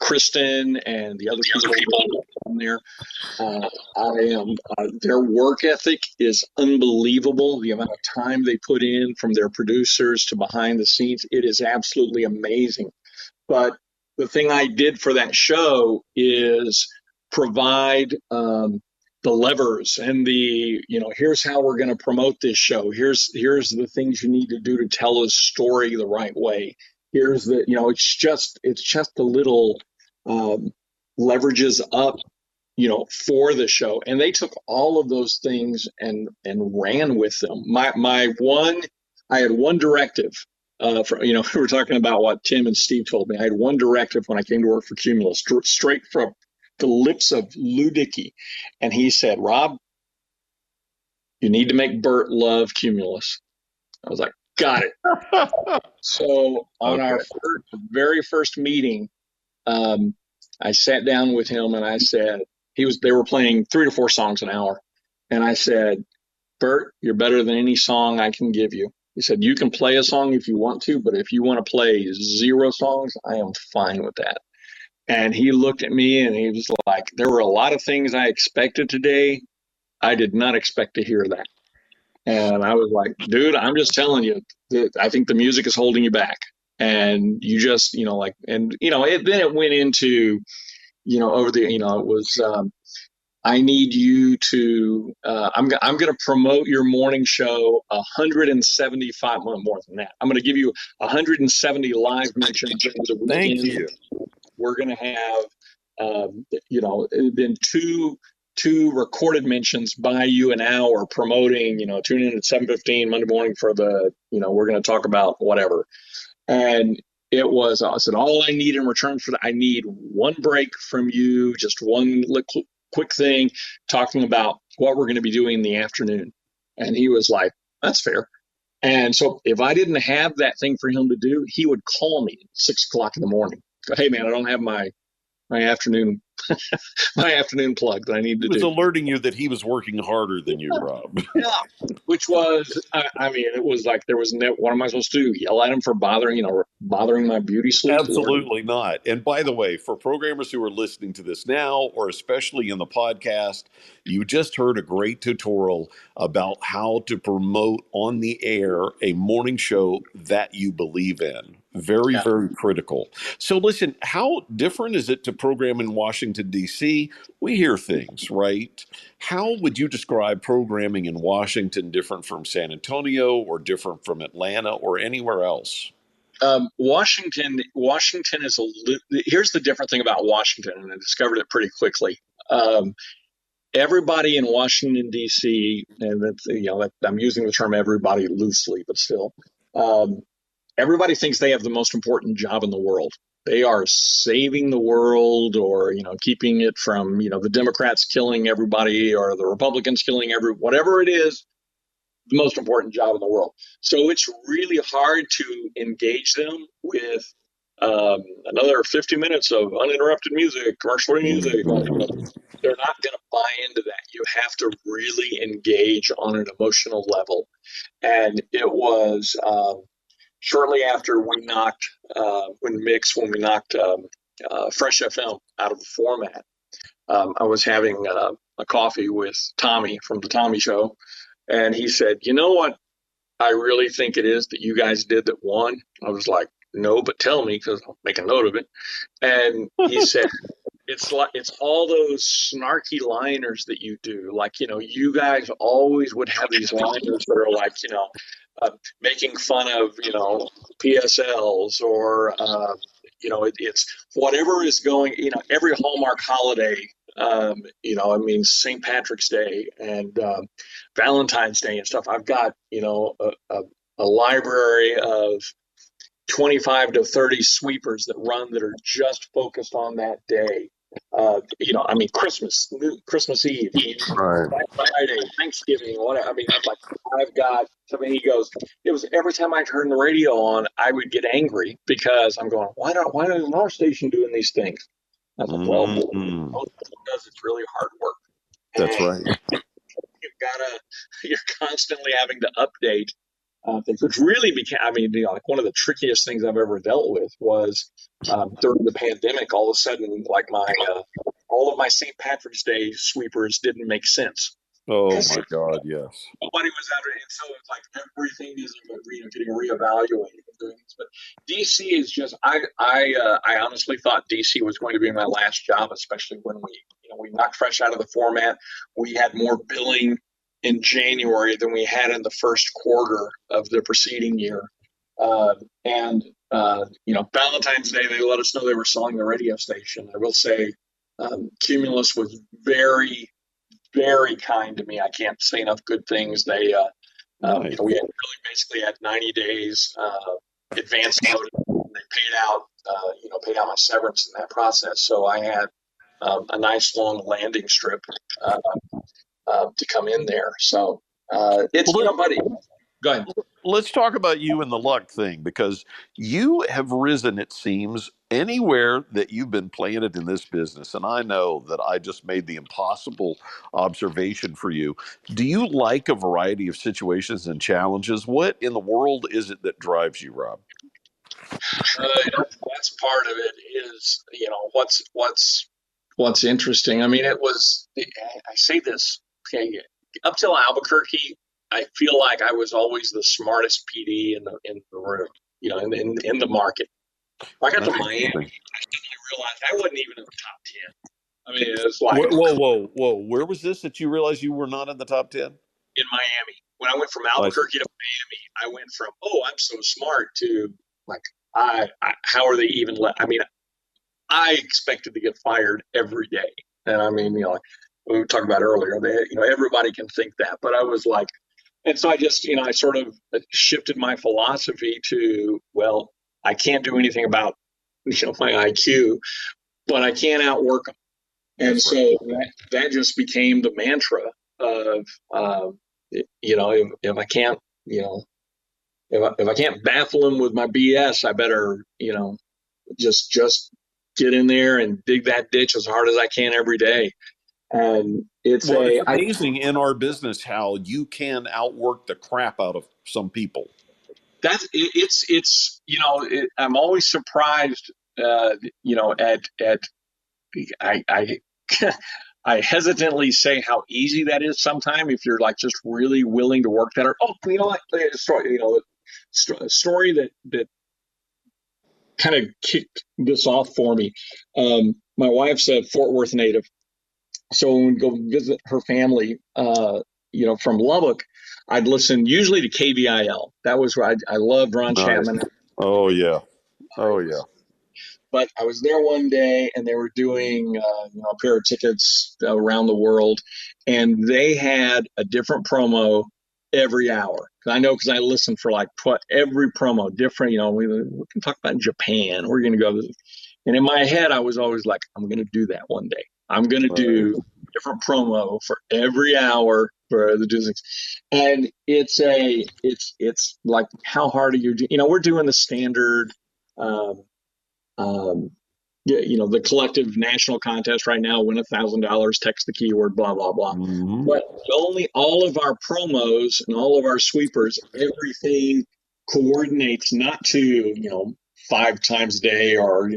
Kristen and the other people on there. Their work ethic is unbelievable. The amount of time they put in, from their producers to behind the scenes, it is absolutely amazing. But the thing I did for that show is provide the levers and the, you know, here's how we're going to promote this show. Here's the things you need to do to tell a story the right way. Here's the, you know, it's just a little leverages up, you know, for the show. And they took all of those things and ran with them. I had one directive. We're talking about what Tim and Steve told me. I had one directive when I came to work for Cumulus, straight from the lips of Lou Dickey. And he said, "Rob, you need to make Bert love Cumulus." I was like, "Got it." So on our very first meeting, I sat down with him and I said, they were playing 3 to 4 songs an hour. And I said, "Bert, you're better than any song I can give you." He said, "You can play a song if you want to, but if you want to play 0 songs, I am fine with that." And he looked at me and he was like, "There were a lot of things I expected today. I did not expect to hear that." And I was like, "Dude, I'm just telling you, I think the music is holding you back." And you just, you know, like, and, you know, then it went into, you know, over the, you know, it was, I need you to, I'm going to promote your morning show 175, more than that. I'm going to give you 170 live mentions. Thank you. We're going to have, you know, then two recorded mentions by you an hour promoting, you know, tune in at 7:15 Monday morning for the, you know, we're going to talk about whatever. And it was, I said, all I need in return for that, I need one break from you, just one quick thing talking about what we're going to be doing in the afternoon. And he was like, "That's fair." And so if I didn't have that thing for him to do, he would call me at 6:00 in the morning. Go, "Hey man, I don't have my afternoon plug that I need to do." He was alerting you that he was working harder than you, Rob. Yeah, which was, I mean, it was like there was what am I supposed to do? Yell at him for bothering my beauty sleep? Absolutely not. And by the way, for programmers who are listening to this now, or especially in the podcast, you just heard a great tutorial about how to promote on the air a morning show that you believe in. Very, very critical. So listen, how different is it to program in Washington, D.C.? We hear things, right? How would you describe programming in Washington different from San Antonio or different from Atlanta or anywhere else? Washington is here's the different thing about Washington, and I discovered it pretty quickly. Everybody in Washington, D.C., and that's, you know, I'm using the term everybody loosely, but still, everybody thinks they have the most important job in the world. They are saving the world, or, you know, keeping it from, you know, the Democrats killing everybody or the Republicans killing whatever it is, the most important job in the world. So it's really hard to engage them with another 50 minutes of uninterrupted music, commercial music. They're not going to buy into that. You have to really engage on an emotional level. And it was, shortly after when we knocked Fresh FM out of the format, I was having a coffee with Tommy from the Tommy Show, and he said, "You know what I really think it is that you guys did that won?" I was like, "No, but tell me, because I'll make a note of it." And he said, "It's like, it's all those snarky liners that you do. Like, you know, you guys always would have these liners that are like, you know, making fun of, you know, PSLs or, you know, it's whatever is going, you know, every Hallmark holiday, you know, I mean, St. Patrick's Day and Valentine's Day and stuff. I've got, you know, a library of 25 to 30 sweepers that are just focused on that day. You know, I mean, Christmas Eve, right. Friday, Thanksgiving, whatever. I mean, I'm like, I've got something. He goes, it was every time I turned the radio on, I would get angry because I'm going, why don't our station doing these things? I thought, well, because it's really hard work. That's right. You're constantly having to update things, which really became, I mean, you know, like one of the trickiest things I've ever dealt with was during the pandemic, all of a sudden, like all of my St. Patrick's Day sweepers didn't make sense. Oh my God, yes. Nobody was out there, and so it's like everything is, you know, getting reevaluated and doing this. But DC is just, I honestly thought DC was going to be my last job, especially when we, you We knocked fresh out of the format. We had more billing in January than we had in the first quarter of the preceding year. Valentine's Day, they let us know they were selling the radio station. I will say Cumulus was very, very kind to me. I can't say enough good things. They, nice. We had basically had 90 days advance notice. They paid out my severance in that process. So I had a nice long landing strip to come in there. So it's buddy. Go ahead. Let's talk about you and the luck thing, because you have risen, it seems, anywhere that you've been planted in this business. And I know that I just made the impossible observation for you. Do you like a variety of situations and challenges? What in the world is it that drives you, Rob? That's part of it is, what's interesting. I mean, I say this, okay, up till Albuquerque, I feel like I was always the smartest PD in the room, in the market. When I got to Miami, I suddenly realized I wasn't even in the top 10. I mean, it was like whoa. Where was this that you realized you were not in the top 10? In Miami. When I went from Albuquerque to Miami, I went from I'm so smart to like how are they even? I mean, I expected to get fired every day, and I mean, we were talking about earlier. They, everybody can think that, but I was like. And so I just, I sort of shifted my philosophy to, well, I can't do anything about, my IQ, but I can outwork them. And so that just became the mantra of, if I can't, if I can't baffle them with my BS, I better, just get in there and dig that ditch as hard as I can every day. And it's amazing in our business how you can outwork the crap out of some people. I'm always surprised, I hesitantly say how easy that is sometimes if you're like just really willing to work that. Or story that kind of kicked this off for me. My wife's a Fort Worth native. So when we'd go visit her family, from Lubbock, I'd listen usually to KVIL. That was where I loved Ron Chapman. Oh, yeah. But I was there one day, and they were doing a pair of tickets around the world, and they had a different promo every hour. I know because I listened for every promo different. We can talk about Japan. We're going to go. And in my head, I was always like, I'm going to do that one day. I'm going to do a different promo for every hour for the Disney. And it's like, how hard are you doing? We're doing the standard, the collective national contest right now, win $1,000, text the keyword, blah, blah, blah. Mm-hmm. But only all of our promos and all of our sweepers, everything coordinates not to, 5 times a day or,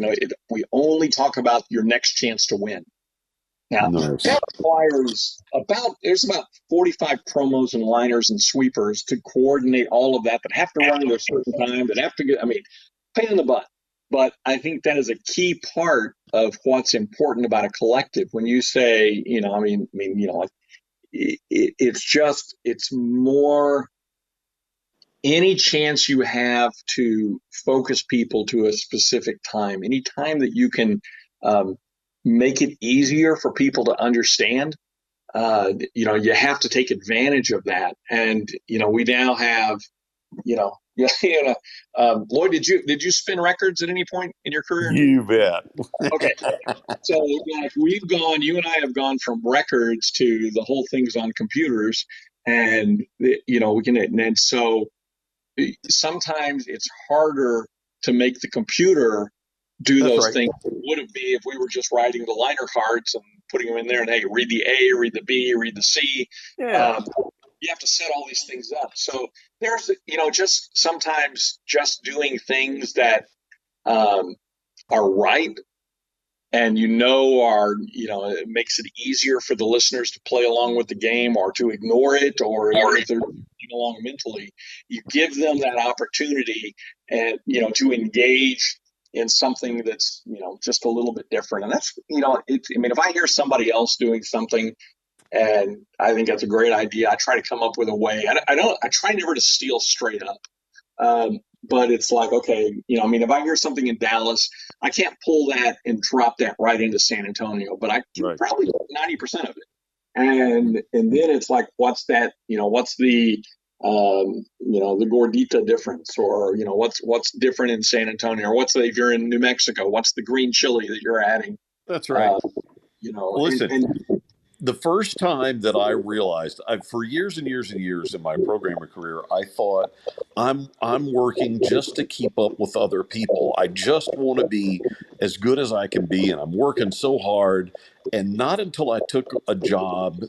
we only talk about your next chance to win. Now, that requires there's about 45 promos and liners and sweepers to coordinate all of that, that have to run at a certain time, that have to get, pain in the butt. But I think that is a key part of what's important about a collective. When you say, it's more any chance you have to focus people to a specific time, any time that you can, make it easier for people to understand, you have to take advantage of that. And, we now have, Lloyd, did you spin records at any point in your career? You bet. Okay. So you and I have gone from records to the whole thing's on computers and, we can, and so sometimes it's harder to make the computer do those things that would it be if we were just writing the liner cards and putting them in there and, hey, read the A, read the B, read the C. Yeah. You have to set all these things up. So there's, just sometimes just doing things that are right and, it makes it easier for the listeners to play along with the game or to ignore it or if they're playing along mentally, you give them that opportunity and, to engage in something that's, you know, just a little bit different. And that's, you know, I mean, if I hear somebody else doing something and I think that's a great idea, I try to come up with a way. I try never to steal straight up. But it's like, okay, you know, I mean, if I hear something in Dallas, I can't pull that and drop that right into San Antonio, but I can probably do 90% of it. And then it's like, what's that, you know, what's the, you know, the gordita difference, or, you know, what's different in San Antonio, or what's the, if you're in New Mexico, what's the green chili that you're adding? That's right. You know, listen, and the first time that I realized, for years and years and years in my programmer career, I thought I'm working just to keep up with other people. I just want to be as good as I can be, and I'm working so hard. And not until I took a job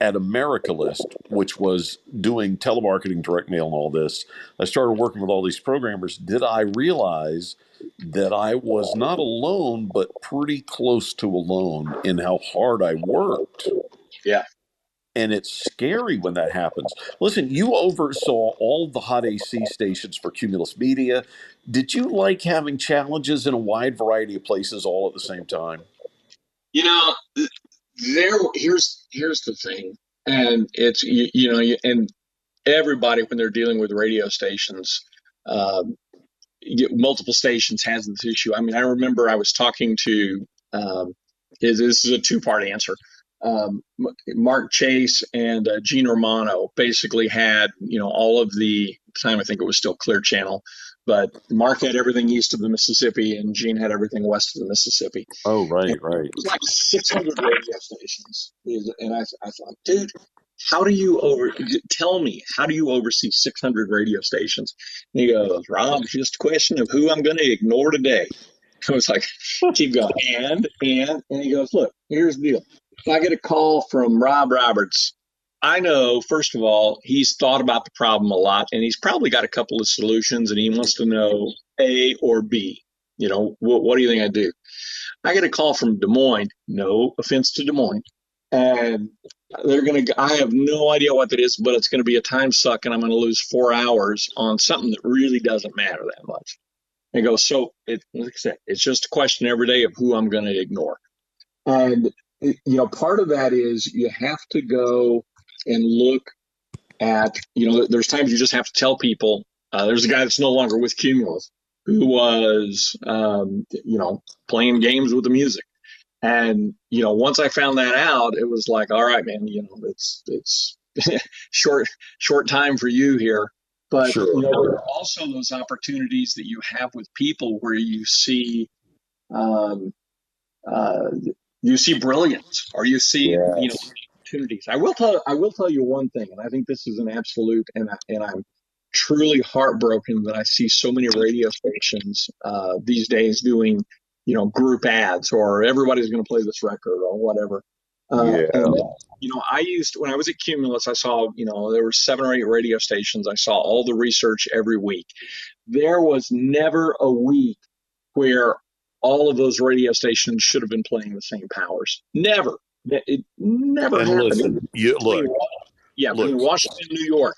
at AmericaList, which was doing telemarketing, direct mail, and all this, I started working with all these programmers, did I realize that I was not alone, but pretty close to alone in how hard I worked. Yeah. And it's scary when that happens. Listen, you oversaw all the hot AC stations for Cumulus Media. Did you like having challenges in a wide variety of places all at the same time? You know, here's the thing, and it's, you know, and everybody when they're dealing with radio stations, multiple stations has this issue. I mean, I remember I was talking to, this is a two-part answer. Mark Chase and Gene Romano basically had, you know, all of the time, I think it was still Clear Channel, but Mark had everything east of the Mississippi and Gene had everything west of the Mississippi. Oh, right, right. It was like 600 radio stations. And I thought, dude, tell me, how do you oversee 600 radio stations? And he goes, Rob, it's just a question of who I'm going to ignore today. I was like, keep going. And he goes, look, here's the deal. If I get a call from Rob Roberts, I know, first of all, he's thought about the problem a lot, and he's probably got a couple of solutions, and he wants to know A or B. You know, what do you think I do? I get a call from Des Moines, no offense to Des Moines, and they're going to, I have no idea what that is, but it's going to be a time suck, and I'm going to lose 4 hours on something that really doesn't matter that much. And go, so like I said, it's just a question every day of who I'm going to ignore. And, you know, part of that is you have to go and look at, you know, there's times you just have to tell people, there's a guy that's no longer with Cumulus who was, you know, playing games with the music. And, you know, once I found that out, it was like, all right, man, you know, it's short time for you here. But, sure. You know, there are also those opportunities that you have with people where you see brilliance, or you see, yes, you know, opportunities. I will tell you one thing, and I think this is an absolute, and I'm truly heartbroken that I see so many radio stations these days doing, you know, group ads, or everybody's going to play this record, or whatever. And, you know, when I was at Cumulus, I saw, you know, there were 7 or 8 radio stations. I saw all the research every week. There was never a week where all of those radio stations should have been playing the same powers. Never. It never and happened. Listen, between Washington and New York,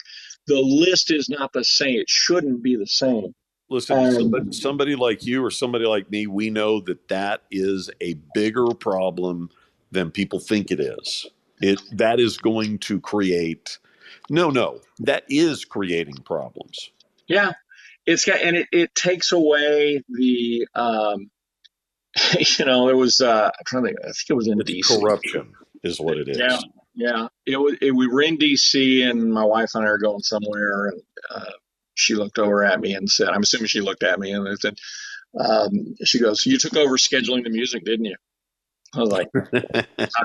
the list is not the same. It shouldn't be the same. Listen, somebody like you or somebody like me, we know that is a bigger problem than people think it is. That is going to create – that is creating problems. Yeah. It takes away the you know, it was I'm trying to think, I think it was in D.C. Corruption is what it is. Yeah, yeah. We were in D.C. and my wife and I are going somewhere, and she looked over at me and said, I'm assuming she looked at me and I said, she goes, you took over scheduling the music, didn't you? I was like,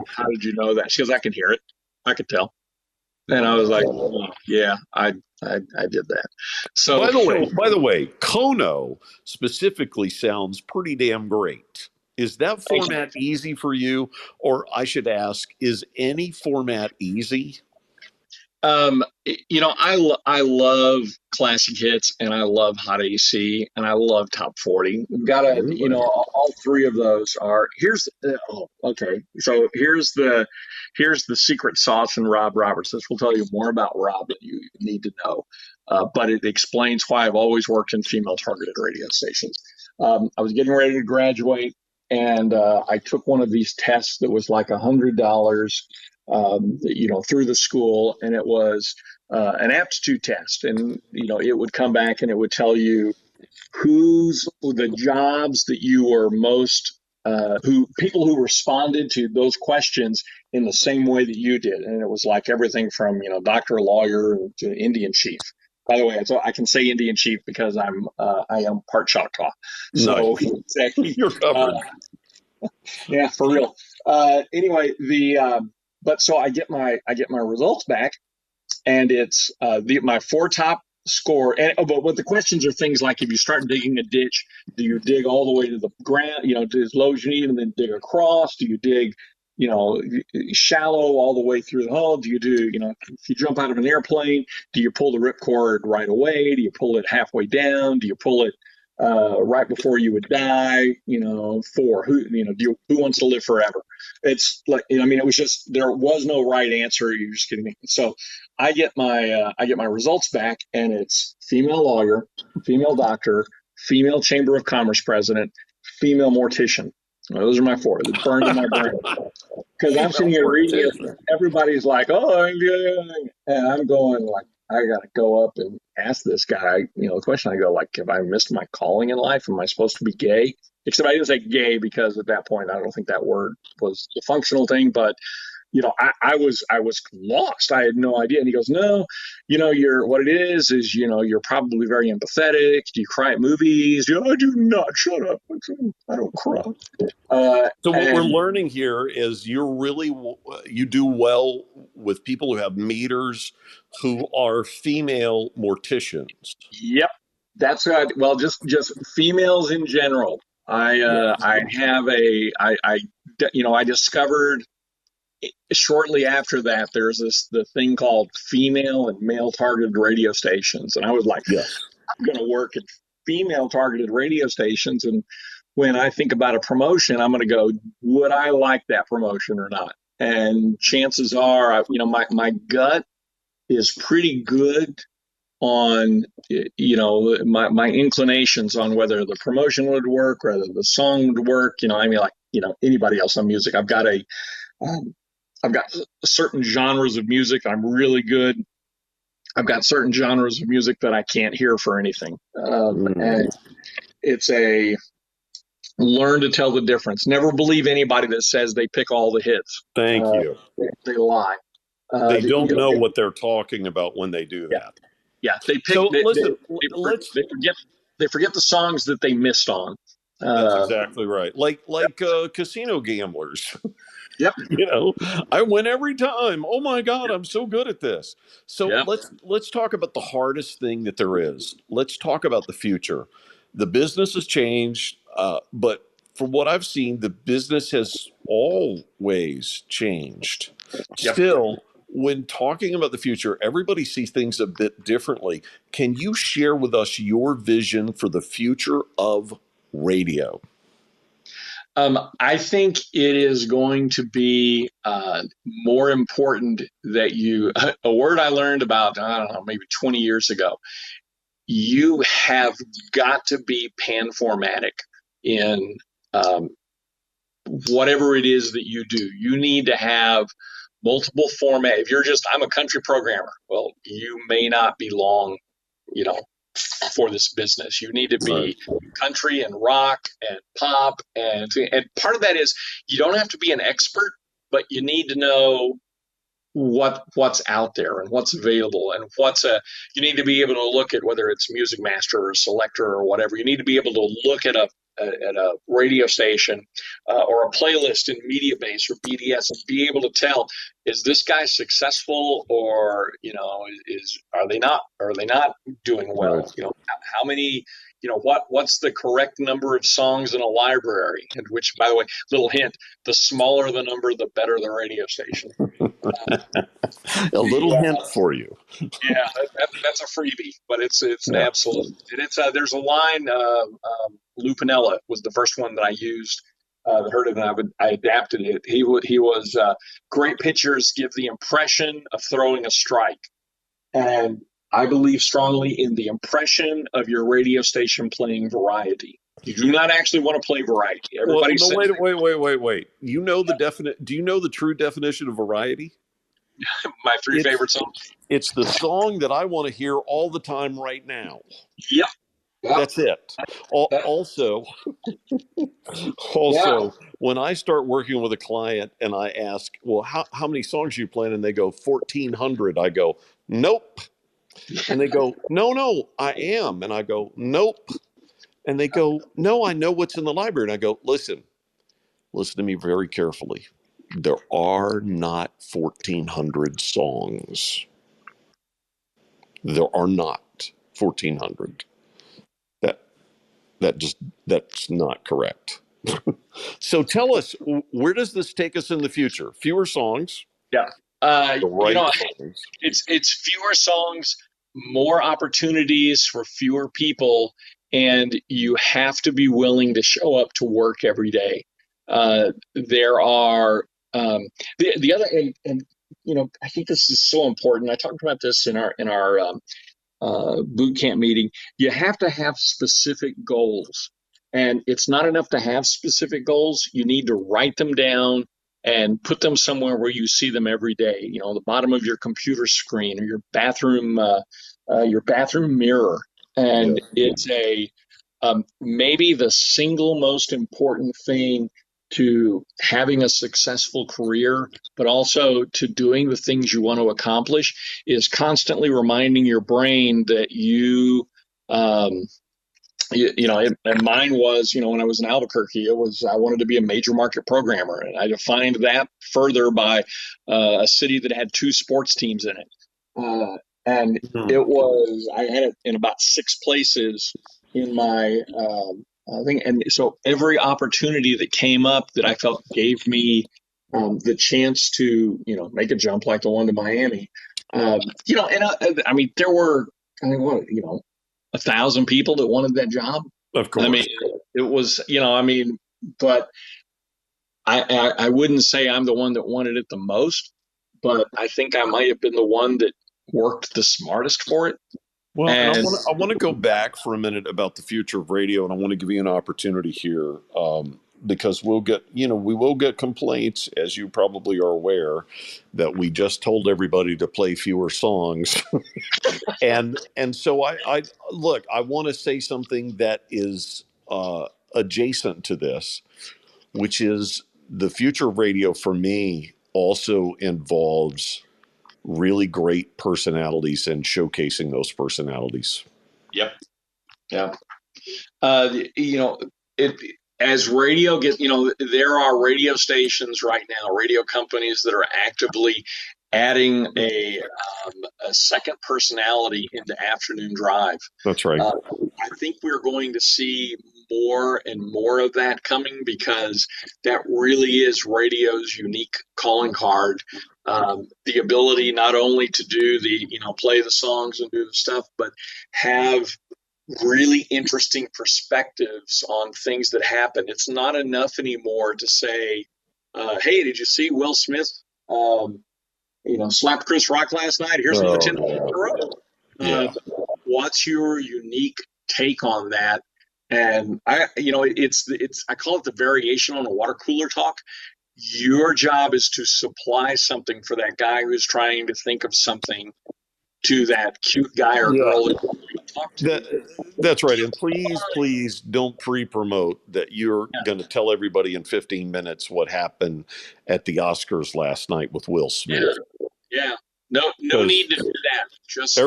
how did you know that? She goes, I can hear it. I could tell. And I was like, oh, yeah, I did that. So by the way, KONO specifically sounds pretty damn great. Is that format easy for you? Or I should ask, is any format easy? You know, I love classic hits, and I love hot AC, and I love top 40. We've got to, you know, all three of those are here's the secret sauce in Rob Roberts. This will tell you more about Rob that you need to know, but it explains why I've always worked in female targeted radio stations. I was getting ready to graduate, and I took one of these tests that was like $100, through the school, and it was an aptitude test. And, you know, it would come back and it would tell you the jobs that you were most people who responded to those questions in the same way that you did. And it was like everything from, you know, doctor, lawyer, to Indian chief. By the way, so I can say Indian chief because I am part Choctaw. So nice. Exactly. You're covered. Yeah, for real. Anyway, so I get my results back, and it's my four top score. And but the questions are things like, if you start digging a ditch, do you dig all the way to the ground, you know, to as low as you need, and then dig across? Do you dig, you know, shallow all the way through the hull? Do you if you jump out of an airplane, do you pull the ripcord right away? Do you pull it halfway down? Do you pull it right before you would die? You know, who wants to live forever? It's like, I mean, it was just, there was no right answer. You're just kidding me. So I get my results back, and it's female lawyer, female doctor, female chamber of commerce president, female mortician. Those are my four that burned in my brain, because I'm sitting here reading it. And everybody's like, "Oh, I'm good," and I'm going like, "I got to go up and ask this guy, you know, the question." I go like, "Have I missed my calling in life? Am I supposed to be gay?" Except I didn't say gay, because at that point I don't think that word was the functional thing. But you know, I was lost. I had no idea. And he goes, "No, you know, you're what it is you know, you're probably very empathetic. Do you cry at movies?" You know, I do not. Shut up. I don't cry. So what we're learning here is you do well with people who have meters, who are female morticians. Yep, that's right. Well, just females in general. I discovered, shortly after that, there's the thing called female and male targeted radio stations, and I was like, yes, I'm going to work at female targeted radio stations, and when I think about a promotion, I'm going to go, would I like that promotion or not? And chances are, my gut is pretty good on, you know, my inclinations on whether the promotion would work, whether the song would work. You know, I mean, like, you know, anybody else on music, I've got certain genres of music I'm really good. I've got certain genres of music that I can't hear for anything. And it's learn to tell the difference. Never believe anybody that says they pick all the hits. Thank you. They lie. They don't know what they're talking about when they do that. Yeah. They forget the songs that they missed on. That's exactly right. Like casino gamblers. Yep. You know, I win every time. Oh my God, yep. I'm so good at this. So yep. Let's talk about the hardest thing that there is. Let's talk about the future. The business has changed, but from what I've seen, the business has always changed. Yep. Still, when talking about the future, everybody sees things a bit differently. Can you share with us your vision for the future of radio? I think it is going to be more important that a word I learned about, I don't know, maybe 20 years ago, you have got to be panformatic in whatever it is that you do. You need to have multiple format. If you're I'm a country programmer, well, you may not belong, you know, for this business. You need to be country and rock and pop, and part of that is you don't have to be an expert, but you need to know what's out there and what's available, and you need to be able to look at, whether it's Music Master or Selector or whatever, you need to be able to look at a radio station or a playlist in MediaBase or BDS and be able to tell, is this guy successful, or, you know, are they not doing well? You know, how many, you know, what's the correct number of songs in a library? And which, by the way, little hint, the smaller the number, the better the radio station. A little hint for you. Yeah, that's a freebie, but it's an absolute. And it's there's a line. Lou Pinella was the first one that I used. Heard of, and I adapted it. He was great pitchers give the impression of throwing a strike, and I believe strongly in the impression of your radio station playing variety. You do not actually want to play variety. Everybody says. Well, no, wait. You know the definite. Do you know the true definition of variety? My three favorite songs. It's the song that I want to hear all the time right now. Yep. Yep. That's it. Also, when I start working with a client and I ask, well, how many songs are you playing? And they go, 1,400. I go, nope. And they go, no, I am. And I go, nope. And they go, no, I know what's in the library. And I go, listen to me very carefully. There are not 1,400 songs. There are not 1,400. That's not correct. So tell us, where does this take us in the future? Fewer songs? Yeah. Songs. It's fewer songs, more opportunities for fewer people, and you have to be willing to show up to work every day. There are the other, and you know, I think this is so important. I talked about this in our boot camp meeting. You have to have specific goals, and it's not enough to have specific goals. You need to write them down and put them somewhere where you see them every day. You know, the bottom of your computer screen or your bathroom mirror. And it's maybe the single most important thing to having a successful career, but also to doing the things you want to accomplish, is constantly reminding your brain that and mine was, when I was in Albuquerque, I wanted to be a major market programmer. And I defined that further by a city that had two sports teams in it. And it was, I had it in about 6 places in my thing. And so every opportunity that came up that I felt gave me the chance to, make a jump like the one to Miami, there were, 1,000 people that wanted that job. Of course. It was, but I wouldn't say I'm the one that wanted it the most, but I think I might have been the one that worked the smartest for it. Well, I want to go back for a minute about the future of radio, and I want to give you an opportunity here because we will get complaints, as you probably are aware, that we just told everybody to play fewer songs. and so I want to say something that is adjacent to this, which is the future of radio for me also involves really great personalities and showcasing those personalities. Yep. Yeah. As radio gets, there are radio stations right now, radio companies that are actively adding a second personality into afternoon drive. That's right. I think we're going to see more and more of that coming, because that really is radio's unique calling card. The ability not only to do the, play the songs and do the stuff, but have really interesting perspectives on things that happen. It's not enough anymore to say, hey, did you see Will Smith, slapped Chris Rock last night? Here's another 10 in a row. What's your unique take on that? And I call it the variation on a water cooler talk. Your job is to supply something for that guy who's trying to think of something to that cute guy or girl. That's right. And please don't pre-promote that you're going to tell everybody in 15 minutes what happened at the Oscars last night with Will Smith. Yeah. No need to do that. Just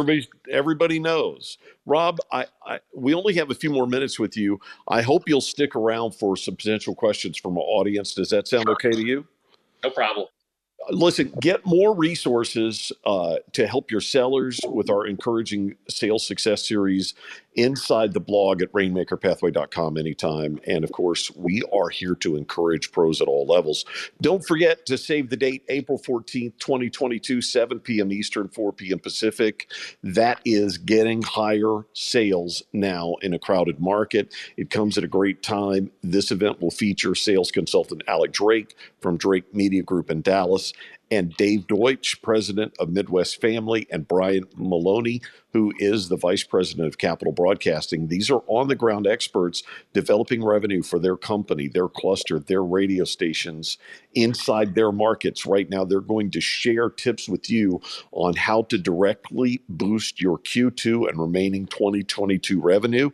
everybody knows. Rob, we only have a few more minutes with you. I hope you'll stick around for some potential questions from our audience. Does that sound okay to you? No problem. Listen, get more resources to help your sellers with our Encouraging Sales Success series inside the blog at rainmakerpathway.com anytime. And, of course, we are here to encourage pros at all levels. Don't forget to save the date, April 14th, 2022, 7 p.m. Eastern, 4 p.m. Pacific. That is Getting Higher Sales Now in a Crowded Market. It comes at a great time. This event will feature sales consultant Alec Drake from Drake Media Group in Dallas, and Dave Deutsch, president of Midwest Family, and Brian Maloney, who is the vice president of Capital Broadcasting. These are on-the-ground experts developing revenue for their company, their cluster, their radio stations inside their markets. Right now, they're going to share tips with you on how to directly boost your Q2 and remaining 2022 revenue.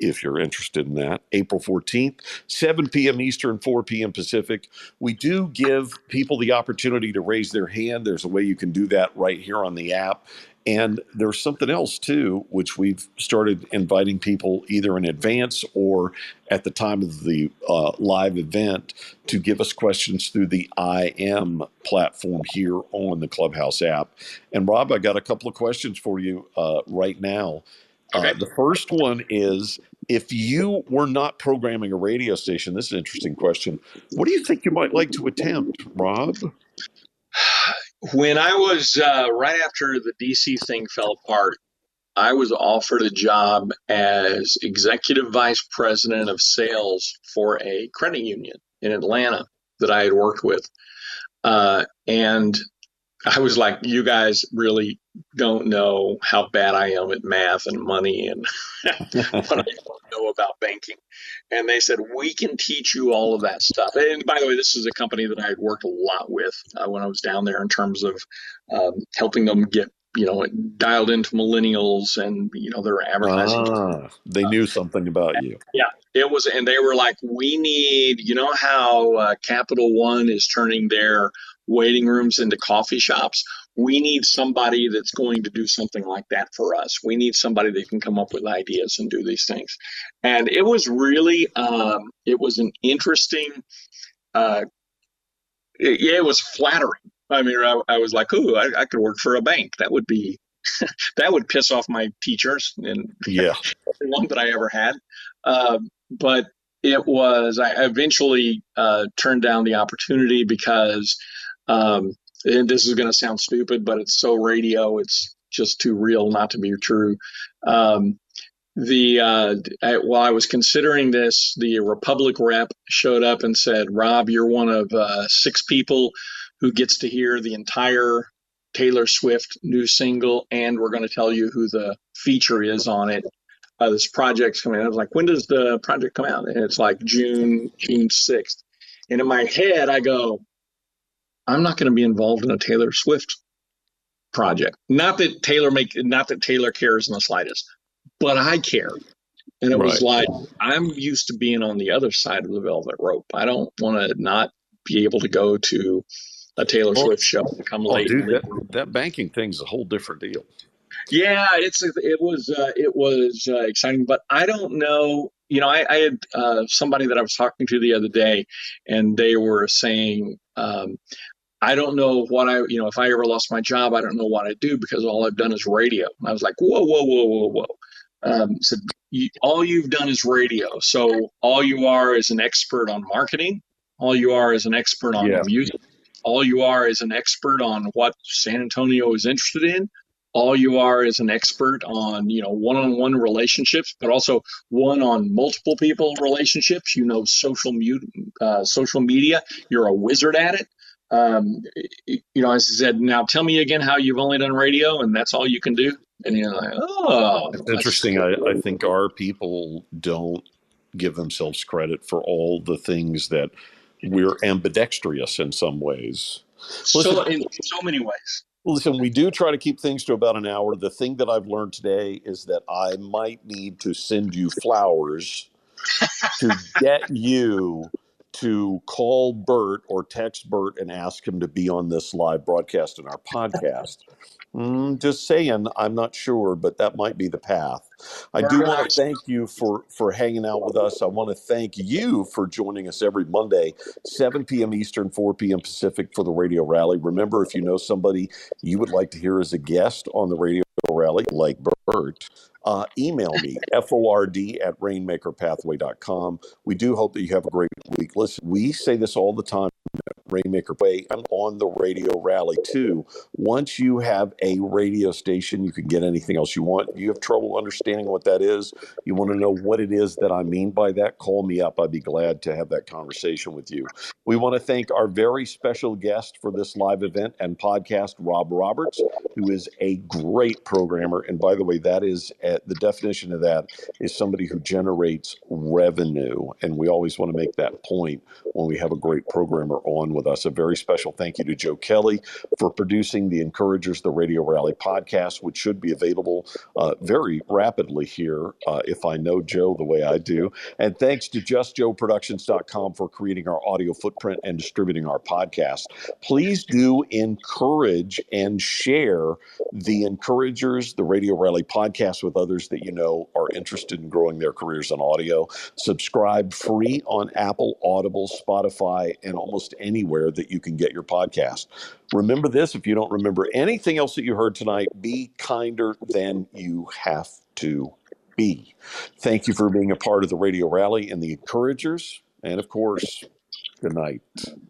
If you're interested in that, April 14th, 7 p.m. Eastern, 4 p.m. Pacific. We do give people the opportunity to raise their hand. There's a way you can do that right here on the app. And there's something else, too, which we've started inviting people either in advance or at the time of the live event to give us questions through the I Am platform here on the Clubhouse app. And, Rob, I got a couple of questions for you right now. Okay. The first one is, if you were not programming a radio station, this is an interesting question. What do you think you might like to attempt, Rob? When I was right after the DC thing fell apart, I was offered a job as executive vice president of sales for a credit union in Atlanta that I had worked with. And I was like, you guys really don't know how bad I am at math and money and what I don't know about banking. And they said, we can teach you all of that stuff. And by the way, this is a company that I had worked a lot with when I was down there in terms of helping them get, you know, dialed into millennials and, you know, their advertising. They knew something about you. Yeah, it was. And they were like, we need, you know how Capital One is turning their waiting rooms into coffee shops? We need somebody that's going to do something like that for us. We need somebody that can come up with ideas and do these things. And it was really, it was an interesting, it was flattering. I mean, I was like, ooh, I could work for a bank. That would be, that would piss off my teachers and everyone that I ever had. But it was, I eventually turned down the opportunity because, and this is going to sound stupid, but it's so radio, it's just too real not to be true. While I was considering this, the Republic rep showed up and said, Rob, you're one of six people who gets to hear the entire Taylor Swift new single, and we're going to tell you who the feature is on it. This project's coming out. I was like, when does the project come out? And it's like June 6th. And in my head, I go, I'm not going to be involved in a Taylor Swift project. Not that Taylor cares in the slightest, but I care. And it was like, I'm used to being on the other side of the velvet rope. I don't want to not be able to go to a Taylor Swift show and come late. Dude, that banking thing's a whole different deal. Yeah, it was exciting, but I don't know. You know, I had somebody that I was talking to the other day, and they were saying, I don't know what if I ever lost my job, I don't know what I'd do because all I've done is radio. And I was like, whoa. So all you've done is radio. So all you are is an expert on marketing. All you are is an expert on music. All you are is an expert on what San Antonio is interested in. All you are is an expert on, you know, one-on-one relationships, but also one on multiple people relationships. You know, social media. You're a wizard at it. You know, as I said, now tell me again how you've only done radio and that's all you can do. And you're like, oh, that's interesting. Cool. I think our people don't give themselves credit for all the things that we're ambidextrous in some ways. In so many ways. Listen, we do try to keep things to about an hour. The thing that I've learned today is that I might need to send you flowers to get you to call Bert or text Bert and ask him to be on this live broadcast in our podcast. Just saying, I'm not sure, but that might be the path. I do want to thank you for hanging out with us. I want to thank you for joining us every Monday, 7 p.m. Eastern, 4 p.m. Pacific for the Radio Rally. Remember, if you know somebody you would like to hear as a guest on the Radio Rally, like Bert, email me, FORD@rainmakerpathway.com. We do hope that you have a great week. Listen, we say this all the time. Rainmaker Way on the radio rally too. Once you have a radio station, you can get anything else you want. You have trouble understanding what that is, you want to know what it is that I mean by that, call me up. I'd be glad to have that conversation with you. We want to thank our very special guest for this live event and podcast, Rob Roberts, who is a great programmer. And by the way, that is the definition of that is somebody who generates revenue. And we always want to make that point when we have a great programmer on with us. A very special thank you to Joe Kelly for producing the Encouragers, the Radio Rally podcast, which should be available very rapidly here if I know Joe the way I do. And thanks to JustJoeProductions.com for creating our audio footprint and distributing our podcast. Please do encourage and share the Encouragers, the Radio Rally podcast with others that you know are interested in growing their careers in audio. Subscribe free on Apple, Audible, Spotify, and almost anywhere that you can get your podcast. Remember this, if you don't remember anything else that you heard tonight, be kinder than you have to be. Thank you for being a part of the Radio Rally and the Encouragers. And of course, good night.